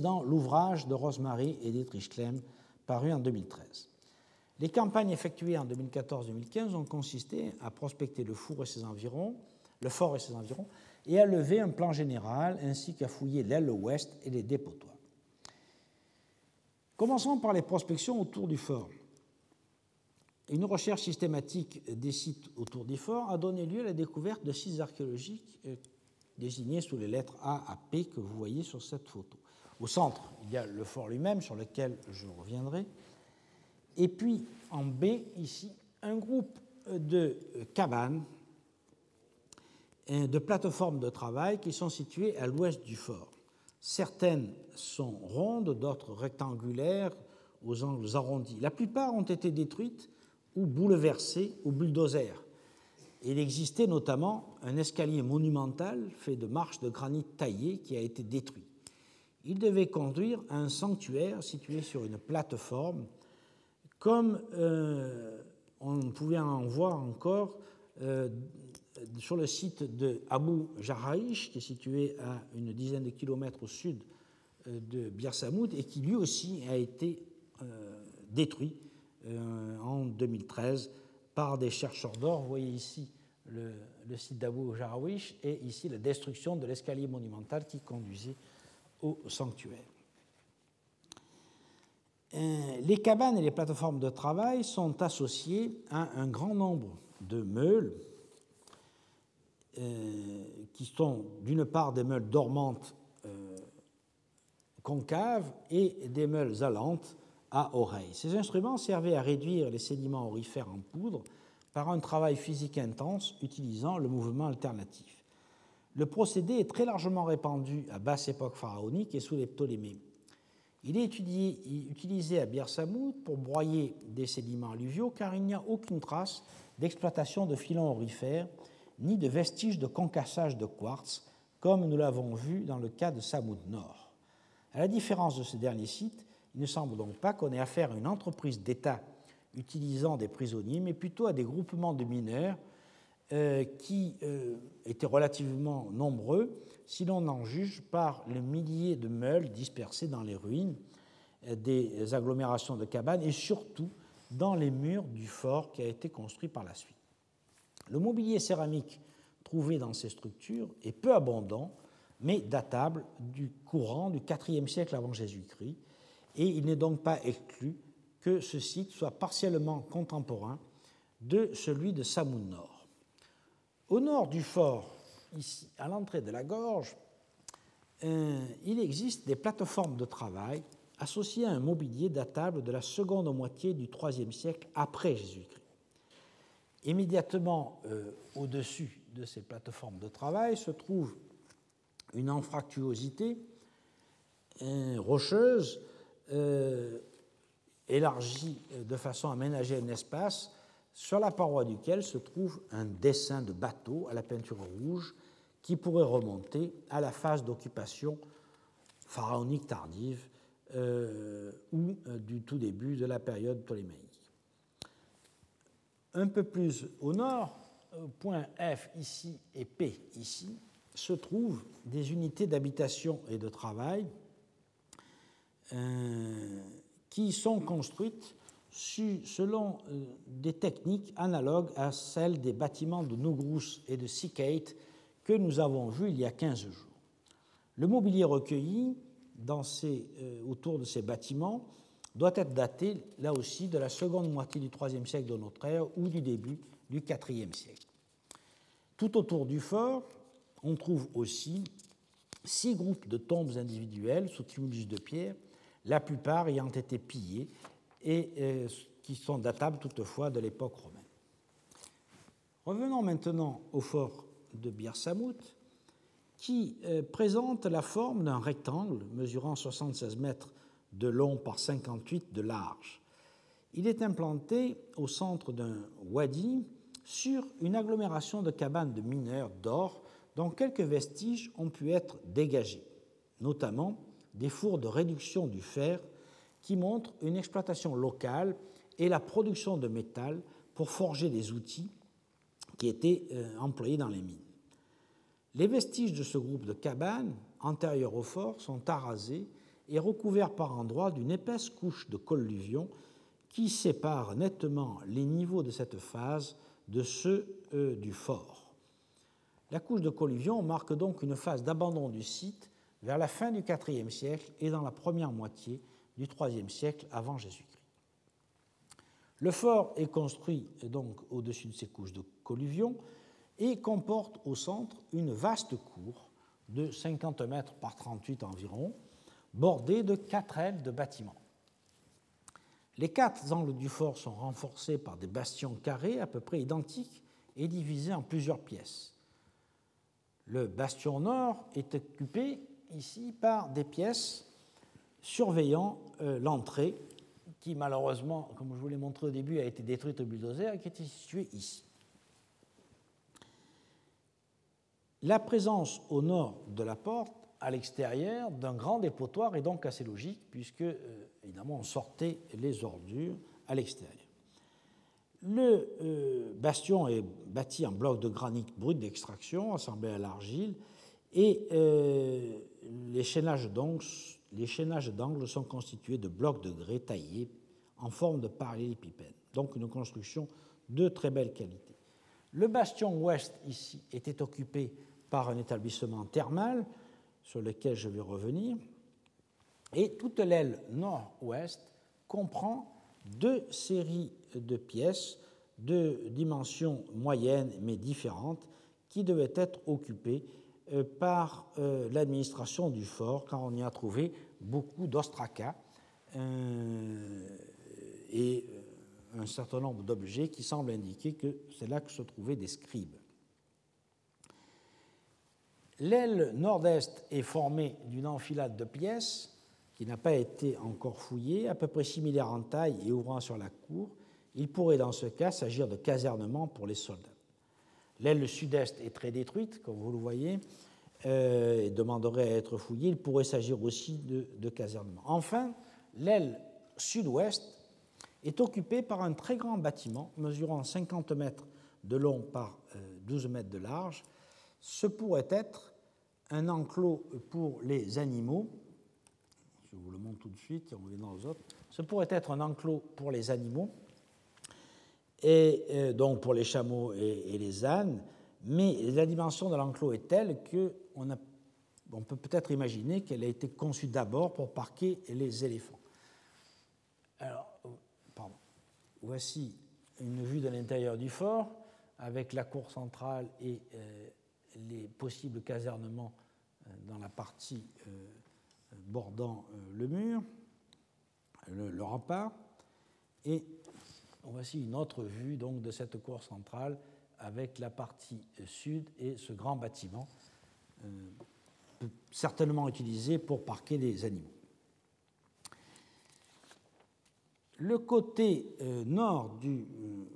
dans l'ouvrage de Rosemary et d'Edrich Klemm, paru en 2013. Les campagnes effectuées en 2014-2015 ont consisté à prospecter le fort et ses environs, et à lever un plan général, ainsi qu'à fouiller l'aile ouest et les dépotoirs. Commençons par les prospections autour du fort. Une recherche systématique des sites autour du fort a donné lieu à la découverte de sites archéologiques désignés sous les lettres A à P que vous voyez sur cette photo. Au centre, il y a le fort lui-même, sur lequel je reviendrai. Et puis, en B, ici, un groupe de cabanes, de plateformes de travail qui sont situées à l'ouest du fort. Certaines sont rondes, d'autres rectangulaires, aux angles arrondis. La plupart ont été détruites ou bouleversées au bulldozer. Il existait notamment un escalier monumental fait de marches de granit taillées qui a été détruit. Il devait conduire à un sanctuaire situé sur une plateforme, comme on pouvait en voir encore sur le site de Abu Jaraïch, qui est situé à une dizaine de kilomètres au sud de Bir Samout, et qui lui aussi a été détruit en 2013 par des chercheurs d'or. Vous voyez ici le site d'Abu Jaraïch et ici la destruction de l'escalier monumental qui conduisait au sanctuaire. Les cabanes et les plateformes de travail sont associées à un grand nombre de meules, qui sont d'une part des meules dormantes concaves et des meules allantes à oreilles. Ces instruments servaient à réduire les sédiments aurifères en poudre par un travail physique intense utilisant le mouvement alternatif. Le procédé est très largement répandu à basse époque pharaonique et sous les Ptolémées. Il est utilisé à Bir Samout pour broyer des sédiments alluviaux car il n'y a aucune trace d'exploitation de filons aurifères ni de vestiges de concassage de quartz, comme nous l'avons vu dans le cas de Samout Nord. À la différence de ce dernier site, il ne semble donc pas qu'on ait affaire à une entreprise d'État utilisant des prisonniers, mais plutôt à des groupements de mineurs qui étaient relativement nombreux, si l'on en juge par les milliers de meules dispersées dans les ruines des agglomérations de cabanes et surtout dans les murs du fort qui a été construit par la suite. Le mobilier céramique trouvé dans ces structures est peu abondant, mais datable du courant du IVe siècle avant Jésus-Christ, et il n'est donc pas exclu que ce site soit partiellement contemporain de celui de Samout Nord. Au nord du fort, ici, à l'entrée de la gorge, il existe des plateformes de travail associées à un mobilier datable de la seconde moitié du IIIe siècle après Jésus-Christ. Immédiatement au-dessus de ces plateformes de travail se trouve une anfractuosité rocheuse élargie de façon à ménager un espace sur la paroi duquel se trouve un dessin de bateau à la peinture rouge qui pourrait remonter à la phase d'occupation pharaonique tardive ou du tout début de la période ptolémaïque. Un peu plus au nord, point F ici et P ici, se trouvent des unités d'habitation et de travail qui sont construites selon des techniques analogues à celles des bâtiments de Nougrous et de Sikate que nous avons vus il y a 15 jours. Le mobilier recueilli autour de ces bâtiments doit être daté, là aussi, de la seconde moitié du IIIe siècle de notre ère ou du début du IVe siècle. Tout autour du fort, on trouve aussi 6 groupes de tombes individuelles sous tumulus de pierre, la plupart ayant été pillées et qui sont datables toutefois de l'époque romaine. Revenons maintenant au fort de Bir Samut, qui présente la forme d'un rectangle mesurant 76 mètres de long par 58 de large. Il est implanté au centre d'un wadi sur une agglomération de cabanes de mineurs d'or dont quelques vestiges ont pu être dégagés, notamment des fours de réduction du fer qui montrent une exploitation locale et la production de métal pour forger des outils qui étaient employés dans les mines. Les vestiges de ce groupe de cabanes, antérieurs au fort, sont arasés et recouverts par endroits d'une épaisse couche de colluvion qui sépare nettement les niveaux de cette phase de ceux du fort. La couche de colluvion marque donc une phase d'abandon du site vers la fin du IVe siècle et dans la première moitié du IIIe siècle avant Jésus-Christ. Le fort est construit donc au-dessus de ces couches de colluvion et comporte au centre une vaste cour de 50 mètres par 38 environ, bordée de 4 ailes de bâtiments. Les 4 angles du fort sont renforcés par des bastions carrés à peu près identiques et divisés en plusieurs pièces. Le bastion nord est occupé ici par des pièces surveillant l'entrée qui, malheureusement, comme je vous l'ai montré au début, a été détruite au bulldozer et qui était située ici. La présence au nord de la porte, à l'extérieur, d'un grand dépotoir est donc assez logique puisque, évidemment, on sortait les ordures à l'extérieur. Le bastion est bâti en blocs de granit brut d'extraction, assemblés à l'argile, et les chaînages d'angles sont constitués de blocs de grès taillés en forme de parallélépipède, donc une construction de très belle qualité. Le bastion ouest, ici, était occupé par un établissement thermal sur lequel je vais revenir, et toute l'aile nord-ouest comprend 2 séries de pièces de dimensions moyennes mais différentes qui devaient être occupées par l'administration du fort, car on y a trouvé beaucoup d'ostracas et un certain nombre d'objets qui semblent indiquer que c'est là que se trouvaient des scribes. L'aile nord-est est formée d'une enfilade de pièces qui n'a pas été encore fouillée, à peu près similaire en taille et ouvrant sur la cour. Il pourrait dans ce cas s'agir de casernements pour les soldats. L'aile sud-est est très détruite, comme vous le voyez, et demanderait à être fouillée. Il pourrait s'agir aussi de casernements. Enfin, l'aile sud-ouest est occupée par un très grand bâtiment mesurant 50 mètres de long par 12 mètres de large. Ce pourrait être un enclos pour les animaux. Je vous le montre tout de suite et on reviendra aux autres. Ce pourrait être un enclos pour les animaux, et donc pour les chameaux et les ânes, mais la dimension de l'enclos est telle qu'on peut peut-être imaginer qu'elle a été conçue d'abord pour parquer les éléphants. Alors, pardon. Voici une vue de l'intérieur du fort, avec la cour centrale et les possibles casernements dans la partie bordant le mur, le rempart, et voici une autre vue donc, de cette cour centrale avec la partie sud et ce grand bâtiment certainement utilisé pour parquer les animaux. Le côté nord du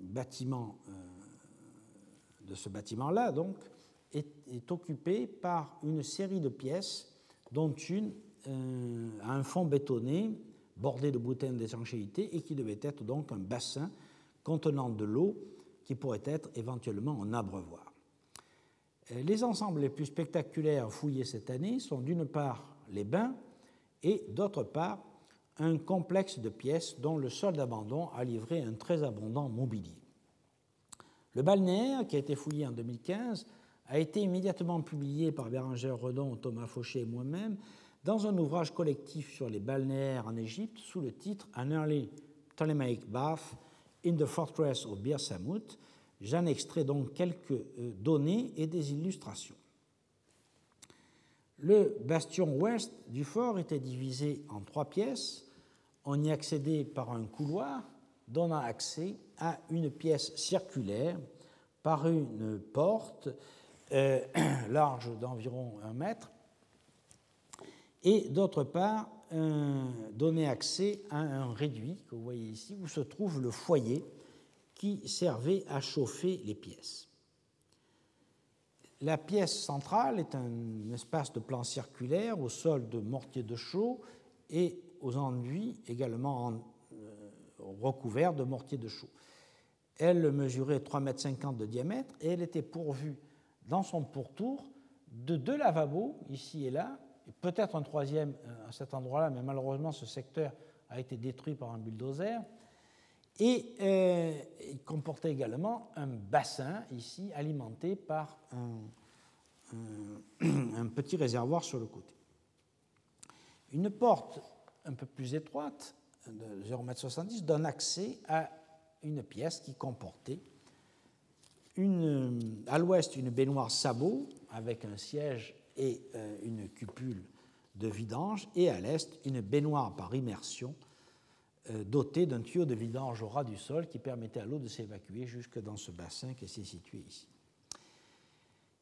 bâtiment, de ce bâtiment-là, donc, est occupé par une série de pièces, dont une à un fond bétonné bordé de boutins d'étanchéité et qui devait être donc un bassin contenant de l'eau qui pourrait être éventuellement un abreuvoir. Les ensembles les plus spectaculaires fouillés cette année sont d'une part les bains et d'autre part un complexe de pièces dont le sol d'abandon a livré un très abondant mobilier. Le balnéaire, qui a été fouillé en 2015, a été immédiatement publié par Bérangère Redon, Thomas Fauché et moi-même dans un ouvrage collectif sur les balnéaires en Égypte sous le titre An Early Ptolemaic Bath in the Fortress of Bir Samut. J'en extrais donc quelques données et des illustrations. Le bastion ouest du fort était divisé en trois pièces. On y accédait par un couloir donnant accès à une pièce circulaire par une porte large d'environ 1 mètre et d'autre part donner accès à un réduit que vous voyez ici où se trouve le foyer qui servait à chauffer les pièces. La pièce centrale est un espace de plan circulaire au sol de mortier de chaux et aux enduits également recouverts de mortier de chaux. Elle mesurait 3,50 m de diamètre et elle était pourvue dans son pourtour de 2 lavabos ici et là, et peut-être un troisième à cet endroit-là, mais malheureusement ce secteur a été détruit par un bulldozer. Et il comportait également un bassin ici alimenté par un petit réservoir sur le côté. Une porte un peu plus étroite, de 0,70 m, donne accès à une pièce qui comportait à l'ouest une baignoire sabot avec un siège et une cupule de vidange, et à l'est une baignoire par immersion dotée d'un tuyau de vidange au ras du sol qui permettait à l'eau de s'évacuer jusque dans ce bassin qui s'est situé ici.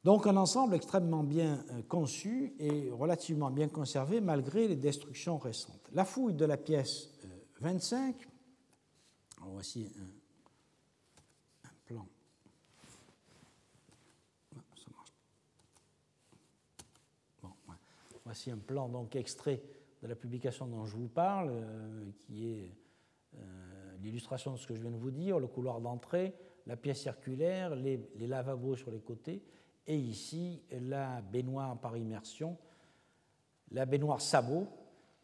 Donc un ensemble extrêmement bien conçu et relativement bien conservé malgré les destructions récentes. La fouille de la pièce 25, voici un plan. Ça marche. Bon, ouais. Voici un plan donc extrait de la publication dont je vous parle, qui est l'illustration de ce que je viens de vous dire, le couloir d'entrée, la pièce circulaire, les lavabos sur les côtés, et ici la baignoire par immersion, la baignoire sabot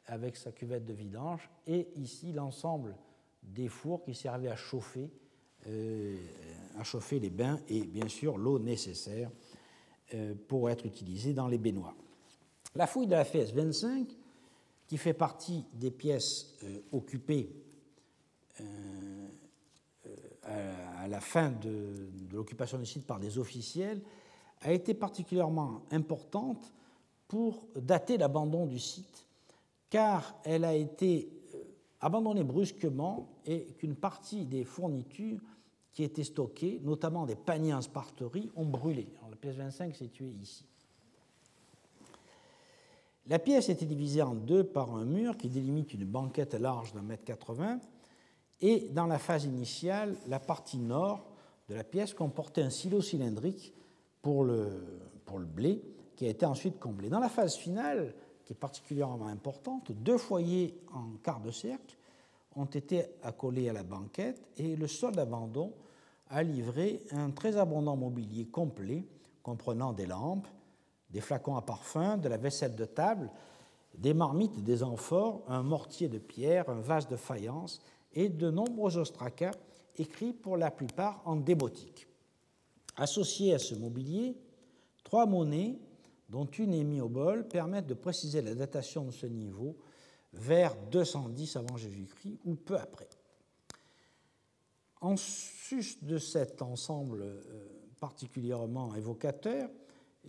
avec sa cuvette de vidange, et ici l'ensemble des fours qui servaient à chauffer les bains et bien sûr l'eau nécessaire pour être utilisée dans les baignoires. La fouille de la pièce 25, qui fait partie des pièces occupées à la fin de l'occupation du site par des officiels, a été particulièrement importante pour dater l'abandon du site, car elle a été abandonnée brusquement et qu'une partie des fournitures qui étaient stockées, notamment des paniers en sparterie, ont brûlé. Alors, la pièce 25 s'est située ici. La pièce était divisée en deux par un mur qui délimite une banquette large d'1,80 m, et dans la phase initiale, la partie nord de la pièce comportait un silo cylindrique pour le blé qui a été ensuite comblé. Dans la phase finale, qui est particulièrement importante, 2 foyers en quart de cercle ont été accolés à la banquette et le sol d'abandon a livré un très abondant mobilier complet comprenant des lampes, des flacons à parfum, de la vaisselle de table, des marmites, des amphores, un mortier de pierre, un vase de faïence et de nombreux ostracas écrits pour la plupart en débotique. Associés à ce mobilier, 3 monnaies, dont une est mise au bol, permettent de préciser la datation de ce niveau vers 210 avant Jésus-Christ ou peu après. En sus de cet ensemble particulièrement évocateur,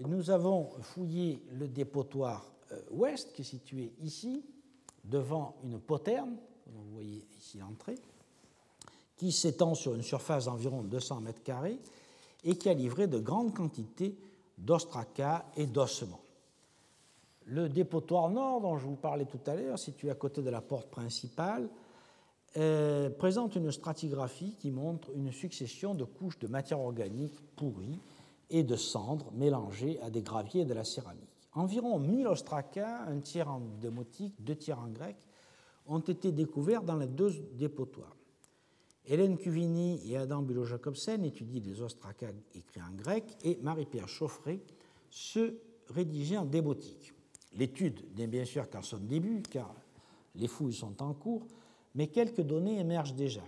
nous avons fouillé le dépotoir ouest qui est situé ici, devant une poterne, comme vous voyez ici l'entrée, qui s'étend sur une surface d'environ 200 mètres carrés et qui a livré de grandes quantités d'ostracas et d'ossements. Le dépotoir nord, dont je vous parlais tout à l'heure, situé à côté de la porte principale, présente une stratigraphie qui montre une succession de couches de matière organique pourrie et de cendres mélangées à des graviers et de la céramique. Environ 1000 ostraca, un tiers en démotique, deux tiers en grec, ont été découverts dans les deux dépotoirs. Hélène Cuvigny et Adam Bulo-Jacobsen étudient les ostraca écrits en grec et Marie-Pierre Chauffret ceux rédigés en démotique. L'étude n'est bien sûr qu'en son début, car les fouilles sont en cours, mais quelques données émergent déjà.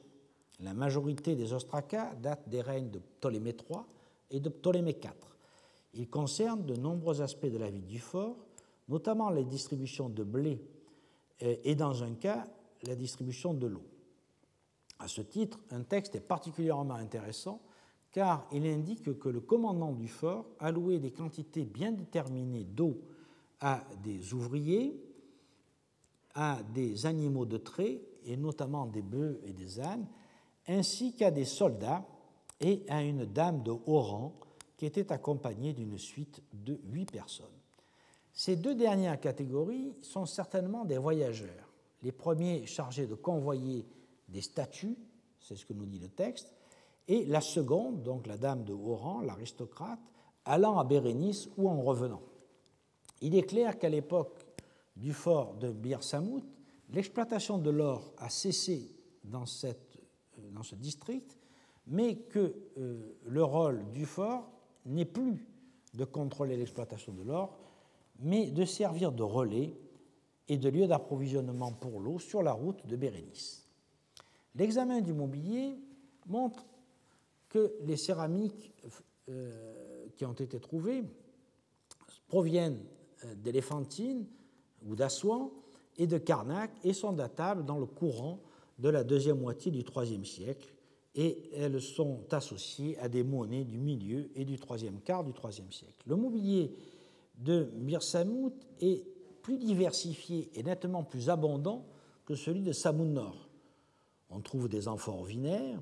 La majorité des ostraca datent des règnes de Ptolémée III et de Ptolémée IV. Ils concernent de nombreux aspects de la vie du fort, notamment les distributions de blé et, dans un cas, la distribution de l'eau. À ce titre, un texte est particulièrement intéressant car il indique que le commandant du fort allouait des quantités bien déterminées d'eau à des ouvriers, à des animaux de trait, et notamment des bœufs et des ânes, ainsi qu'à des soldats et à une dame de haut rang qui était accompagnée d'une suite de 8 personnes. Ces deux dernières catégories sont certainement des voyageurs, les premiers chargés de convoyer des statues, c'est ce que nous dit le texte, et la seconde, donc la dame de haut rang, l'aristocrate, allant à Bérénice ou en revenant. Il est clair qu'à l'époque du fort de Bir Samut, l'exploitation de l'or a cessé dans ce district, mais que le rôle du fort n'est plus de contrôler l'exploitation de l'or, mais de servir de relais et de lieu d'approvisionnement pour l'eau sur la route de Bérénice. L'examen du mobilier montre que les céramiques qui ont été trouvées proviennent d'Éléphantine ou d'Assouan et de Karnak et sont datables dans le courant de la deuxième moitié du IIIe siècle et elles sont associées à des monnaies du milieu et du troisième quart du IIIe siècle. Le mobilier de Bir Samut est plus diversifié et nettement plus abondant que celui de Samut Nord. On trouve des amphores vinaires,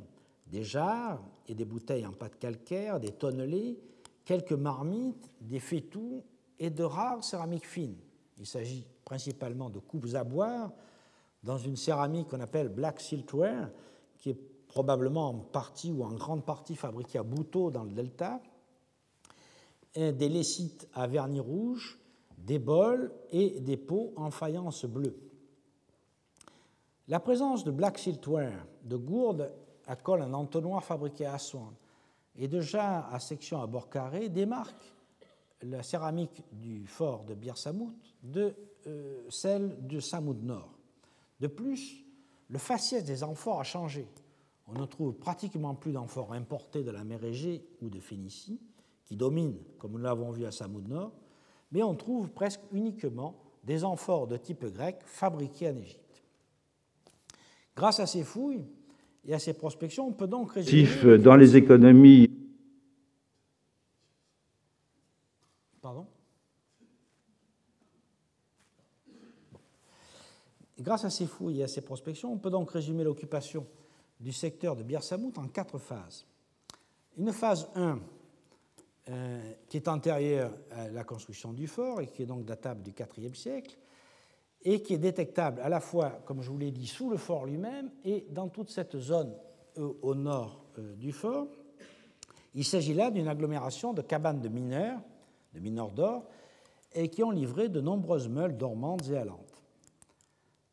des jarres et des bouteilles en pâte calcaire, des tonnelés, quelques marmites, des fétous et de rares céramiques fines. Il s'agit principalement de coupes à boire dans une céramique qu'on appelle black siltware, qui est probablement en partie ou en grande partie fabriquée à Bouteau dans le delta, et des lessites à vernis rouge, des bols et des pots en faïence bleue. La présence de black siltware, de gourdes à colle en entonnoir fabriquées à Assouan et de jarres à section à bord carré démarque la céramique du fort de Bir Samut de celle de Samut Nord. De plus, le faciès des amphores a changé. On ne trouve pratiquement plus d'amphores importés de la mer Égée ou de Phénicie, qui dominent, comme nous l'avons vu à Samut Nord, mais on trouve presque uniquement des amphores de type grec fabriqués en Égypte. Grâce à ces fouilles et à ces prospections, on peut donc résumer... Dans les économies... Pardon ? Grâce à ces fouilles et à ces prospections, on peut donc résumer l'occupation du secteur de Bir Samut en 4 phases. Une phase 1, qui est antérieure à la construction du fort et qui est donc datable du IVe siècle et qui est détectable à la fois, comme je vous l'ai dit, sous le fort lui-même et dans toute cette zone au nord du fort. Il s'agit là d'une agglomération de cabanes de mineurs d'or, et qui ont livré de nombreuses meules dormantes et allantes.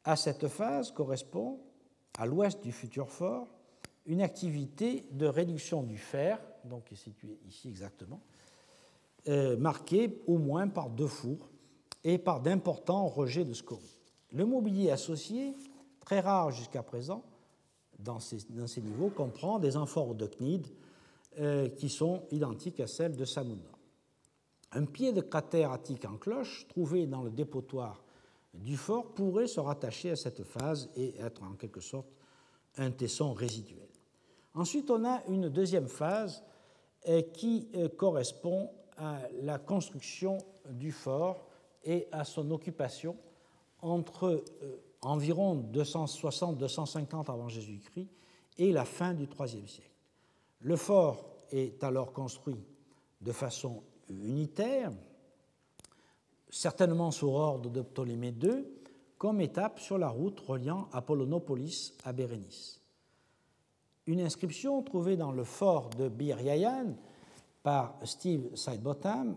À cette phase correspond, à l'ouest du futur fort, une activité de réduction du fer, donc qui est située ici exactement, marquée au moins par 2 fours et par d'importants rejets de scories. Le mobilier associé, très rare jusqu'à présent, dans ces niveaux, comprend des amphores de cnides qui sont identiques à celles de Samut Nord. Un pied de cratère attique en cloche, trouvé dans le dépotoir du fort pourrait se rattacher à cette phase et être en quelque sorte un tesson résiduel. Ensuite, on a une deuxième phase qui correspond à la construction du fort et à son occupation entre environ 260-250 avant Jésus-Christ et la fin du IIIe siècle. Le fort est alors construit de façon unitaire, certainement sous ordre de Ptolémée II, comme étape sur la route reliant Apollonopolis à Bérénice. Une inscription trouvée dans le fort de Bir Yayyan par Steve Sidebottom,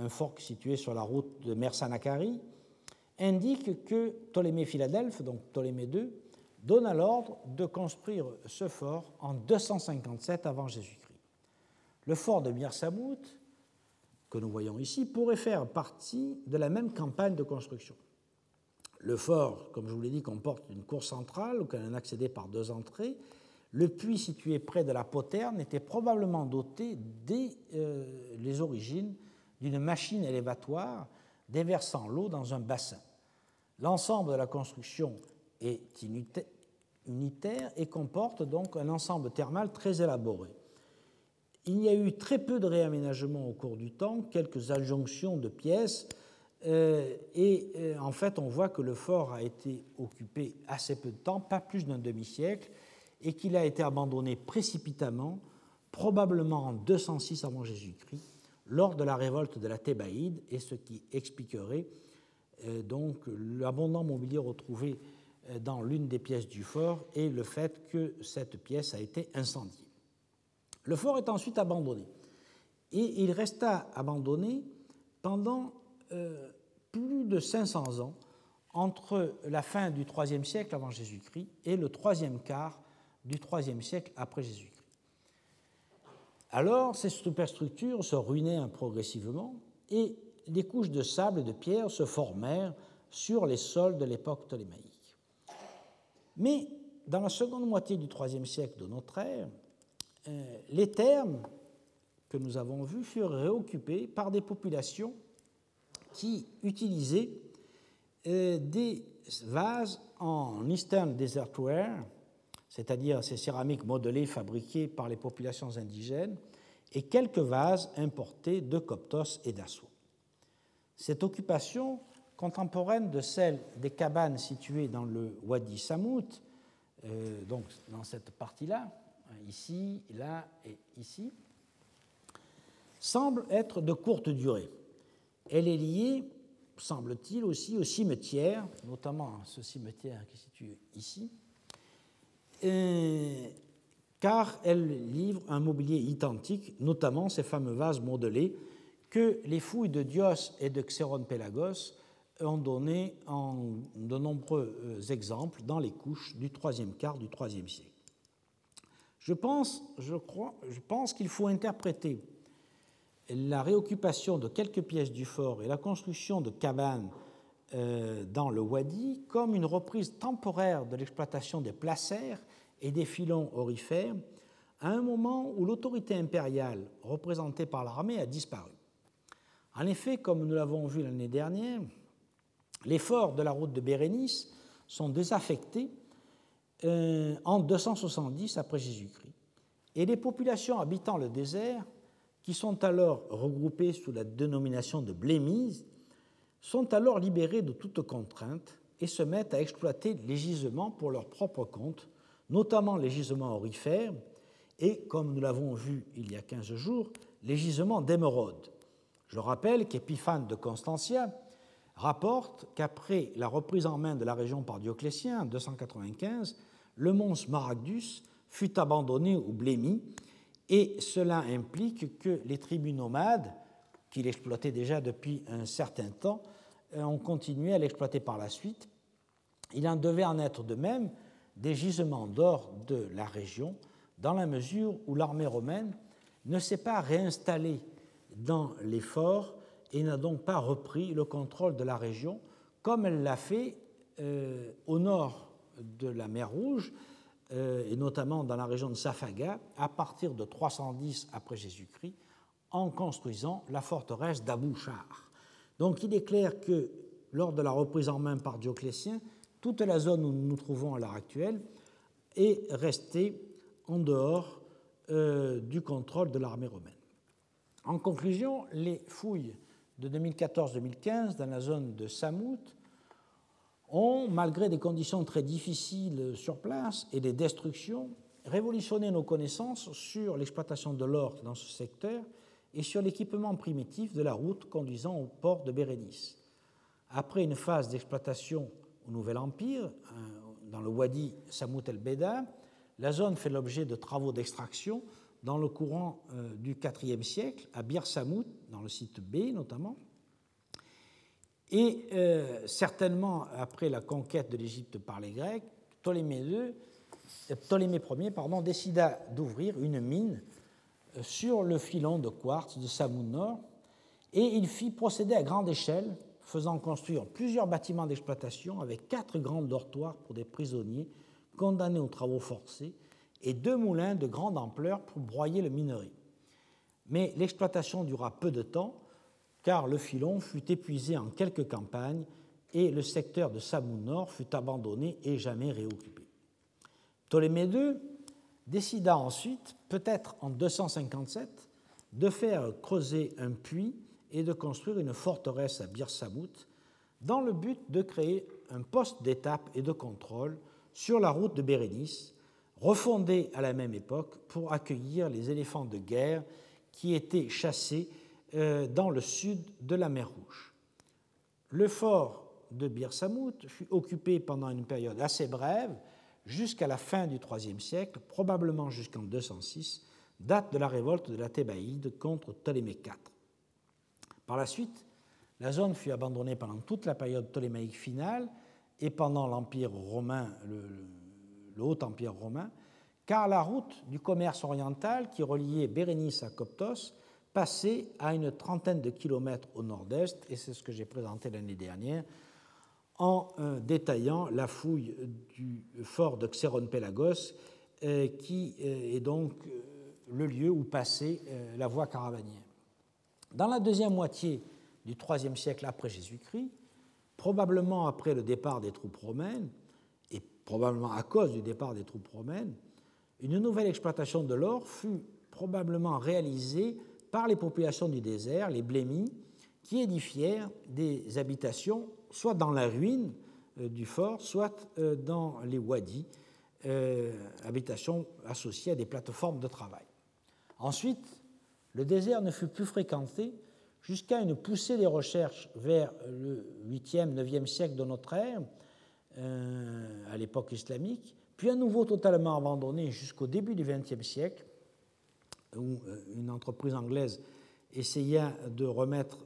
un fort situé sur la route de Mersa Nakari, indique que Ptolémée Philadelphe, donc Ptolémée II, donna l'ordre de construire ce fort en 257 avant Jésus-Christ. Le fort de Bir Samut, que nous voyons ici, pourrait faire partie de la même campagne de construction. Le fort, comme je vous l'ai dit, comporte une cour centrale auquel on accédait par deux entrées. Le puits situé près de la poterne était probablement doté dès les origines d'une machine élévatoire déversant l'eau dans un bassin. L'ensemble de la construction est unitaire et comporte donc un ensemble thermal très élaboré. Il y a eu très peu de réaménagements au cours du temps, quelques adjonctions de pièces, et en fait on voit que le fort a été occupé assez peu de temps, pas plus d'un demi-siècle, et qu'il a été abandonné précipitamment, probablement en 206 avant Jésus-Christ, lors de la révolte de la Thébaïde, et ce qui expliquerait donc l'abondant mobilier retrouvé dans l'une des pièces du fort et le fait que cette pièce a été incendiée. Le fort est ensuite abandonné et il resta abandonné pendant plus de 500 ans entre la fin du IIIe siècle avant Jésus-Christ et le troisième quart du IIIe siècle après Jésus-Christ. Alors, ces superstructures se ruinèrent progressivement et des couches de sable et de pierre se formèrent sur les sols de l'époque ptolémaïque. Mais dans la seconde moitié du IIIe siècle de notre ère, les thermes que nous avons vus furent réoccupés par des populations qui utilisaient des vases en Eastern Desertware, c'est-à-dire ces céramiques modelées fabriquées par les populations indigènes, et quelques vases importés de Coptos et d'Assouan. Cette occupation, contemporaine de celle des cabanes situées dans le Wadi Samout, donc dans cette partie-là, ici, là et ici, semble être de courte durée. Elle est liée, semble-t-il, aussi au cimetière, notamment ce cimetière qui se situe ici, car elle livre un mobilier identique, notamment ces fameux vases modelés que les fouilles de Dios et de Xéron Pélagos ont donné en de nombreux exemples dans les couches du troisième quart du IIIe siècle. Je pense qu'il faut interpréter la réoccupation de quelques pièces du fort et la construction de cabanes dans le Wadi comme une reprise temporaire de l'exploitation des placères et des filons aurifères à un moment où l'autorité impériale représentée par l'armée a disparu. En effet, comme nous l'avons vu l'année dernière, les forts de la route de Bérénice sont désaffectés en 270 après Jésus-Christ. Et les populations habitant le désert, qui sont alors regroupées sous la dénomination de blémises, sont alors libérées de toute contrainte et se mettent à exploiter les gisements pour leur propre compte, notamment les gisements aurifères et, comme nous l'avons vu il y a 15 jours, les gisements d'émeraude. Je rappelle qu'Épiphane de Constantia rapporte qu'après la reprise en main de la région par Dioclétien en 295, le mont Smaragdus fut abandonné aux Blémies, et cela implique que les tribus nomades, qui l'exploitaient déjà depuis un certain temps, ont continué à l'exploiter par la suite. Il en devait en être de même des gisements d'or de la région, dans la mesure où l'armée romaine ne s'est pas réinstallée dans les forts et n'a donc pas repris le contrôle de la région comme elle l'a fait au nord de la mer Rouge, et notamment dans la région de Safaga, à partir de 310 après Jésus-Christ, en construisant la forteresse d'Abou Char. Donc il est clair que, lors de la reprise en main par Dioclétien, toute la zone où nous nous trouvons à l'heure actuelle est restée en dehors du contrôle de l'armée romaine. En conclusion, les fouilles de 2014-2015 dans la zone de Samout ont, malgré des conditions très difficiles sur place et des destructions, révolutionné nos connaissances sur l'exploitation de l'or dans ce secteur et sur l'équipement primitif de la route conduisant au port de Bérénice. Après une phase d'exploitation au Nouvel Empire, dans le wadi Samout el-Beda, la zone fait l'objet de travaux d'extraction dans le courant du IVe siècle, à Bir Samout, dans le site B notamment, et certainement après la conquête de l'Égypte par les Grecs, Ptolémée Ier décida d'ouvrir une mine sur le filon de quartz de Samout Nord, et il fit procéder à grande échelle, faisant construire plusieurs bâtiments d'exploitation avec 4 grands dortoirs pour des prisonniers condamnés aux travaux forcés et 2 moulins de grande ampleur pour broyer le minerai. Mais l'exploitation dura peu de temps, car le filon fut épuisé en quelques campagnes et le secteur de Samout Nord fut abandonné et jamais réoccupé. Ptolémée II décida ensuite, peut-être en 257, de faire creuser un puits et de construire une forteresse à Bir Samout dans le but de créer un poste d'étape et de contrôle sur la route de Bérénice, refondée à la même époque pour accueillir les éléphants de guerre qui étaient chassés dans le sud de la mer Rouge. Le fort de Bir Samout fut occupé pendant une période assez brève, jusqu'à la fin du IIIe siècle, probablement jusqu'en 206, date de la révolte de la Thébaïde contre Ptolémée IV. Par la suite, la zone fut abandonnée pendant toute la période ptolémaïque finale et pendant l'Empire romain, le Haut Empire romain, car la route du commerce oriental qui reliait Bérénice à Coptos passait à une trentaine de kilomètres au nord-est, et c'est ce que j'ai présenté l'année dernière en détaillant la fouille du fort de Xéron-Pélagos, qui est donc le lieu où passait la voie caravanière. Dans la deuxième moitié du IIIe siècle après Jésus-Christ, probablement après le départ des troupes romaines, et probablement à cause du départ des troupes romaines, une nouvelle exploitation de l'or fut probablement réalisée par les populations du désert, les Blémis, qui édifièrent des habitations soit dans la ruine du fort, soit dans les wadis, habitations associées à des plateformes de travail. Ensuite, le désert ne fut plus fréquenté jusqu'à une poussée des recherches vers le 8e, 9e siècle de notre ère, à l'époque islamique, puis à nouveau totalement abandonné jusqu'au début du 20e siècle, où une entreprise anglaise essaya de remettre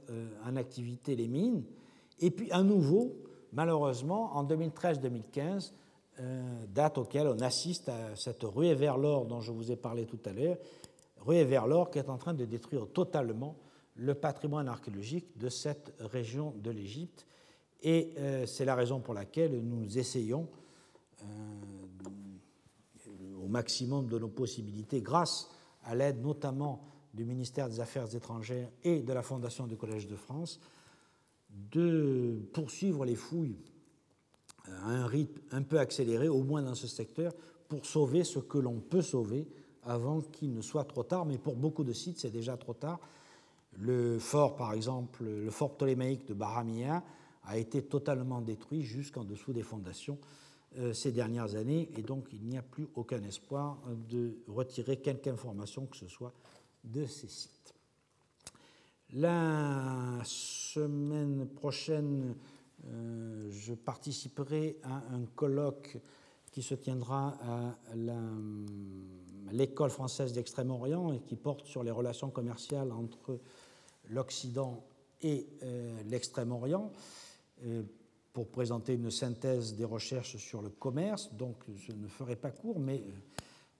en activité les mines, et puis à nouveau, malheureusement, en 2013-2015, date auquel on assiste à cette ruée vers l'or dont je vous ai parlé tout à l'heure, ruée vers l'or qui est en train de détruire totalement le patrimoine archéologique de cette région de l'Égypte. Et c'est la raison pour laquelle nous essayons, au maximum de nos possibilités, grâce à l'aide notamment du ministère des Affaires étrangères et de la Fondation du Collège de France, de poursuivre les fouilles à un rythme un peu accéléré, au moins dans ce secteur, pour sauver ce que l'on peut sauver avant qu'il ne soit trop tard, mais pour beaucoup de sites, c'est déjà trop tard. Le fort, par exemple, le fort ptolémaïque de Baramia a été totalement détruit jusqu'en dessous des fondations ces dernières années, et donc il n'y a plus aucun espoir de retirer quelque information que ce soit de ces sites. La semaine prochaine, je participerai à un colloque qui se tiendra à l'École française d'Extrême-Orient et qui porte sur les relations commerciales entre l'Occident et l'Extrême-Orient pour présenter une synthèse des recherches sur le commerce. Donc, je ne ferai pas court, mais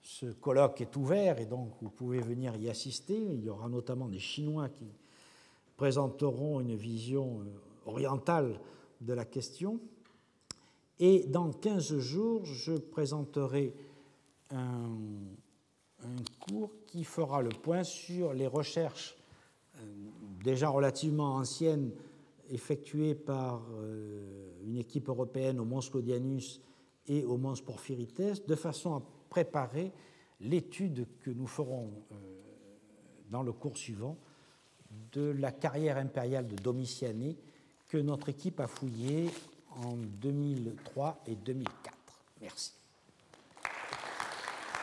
ce colloque est ouvert et donc vous pouvez venir y assister. Il y aura notamment des Chinois qui présenteront une vision orientale de la question. Et dans 15 jours, je présenterai un cours qui fera le point sur les recherches déjà relativement anciennes effectuées par une équipe européenne au Mons Claudianus et au Mons Porphyrites, de façon à préparer l'étude que nous ferons dans le cours suivant de la carrière impériale de Domitiane que notre équipe a fouillée en 2003 et 2004. Merci.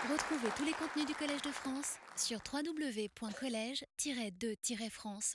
Retrouvez tous les contenus du Collège de France sur www.college-2-france.fr.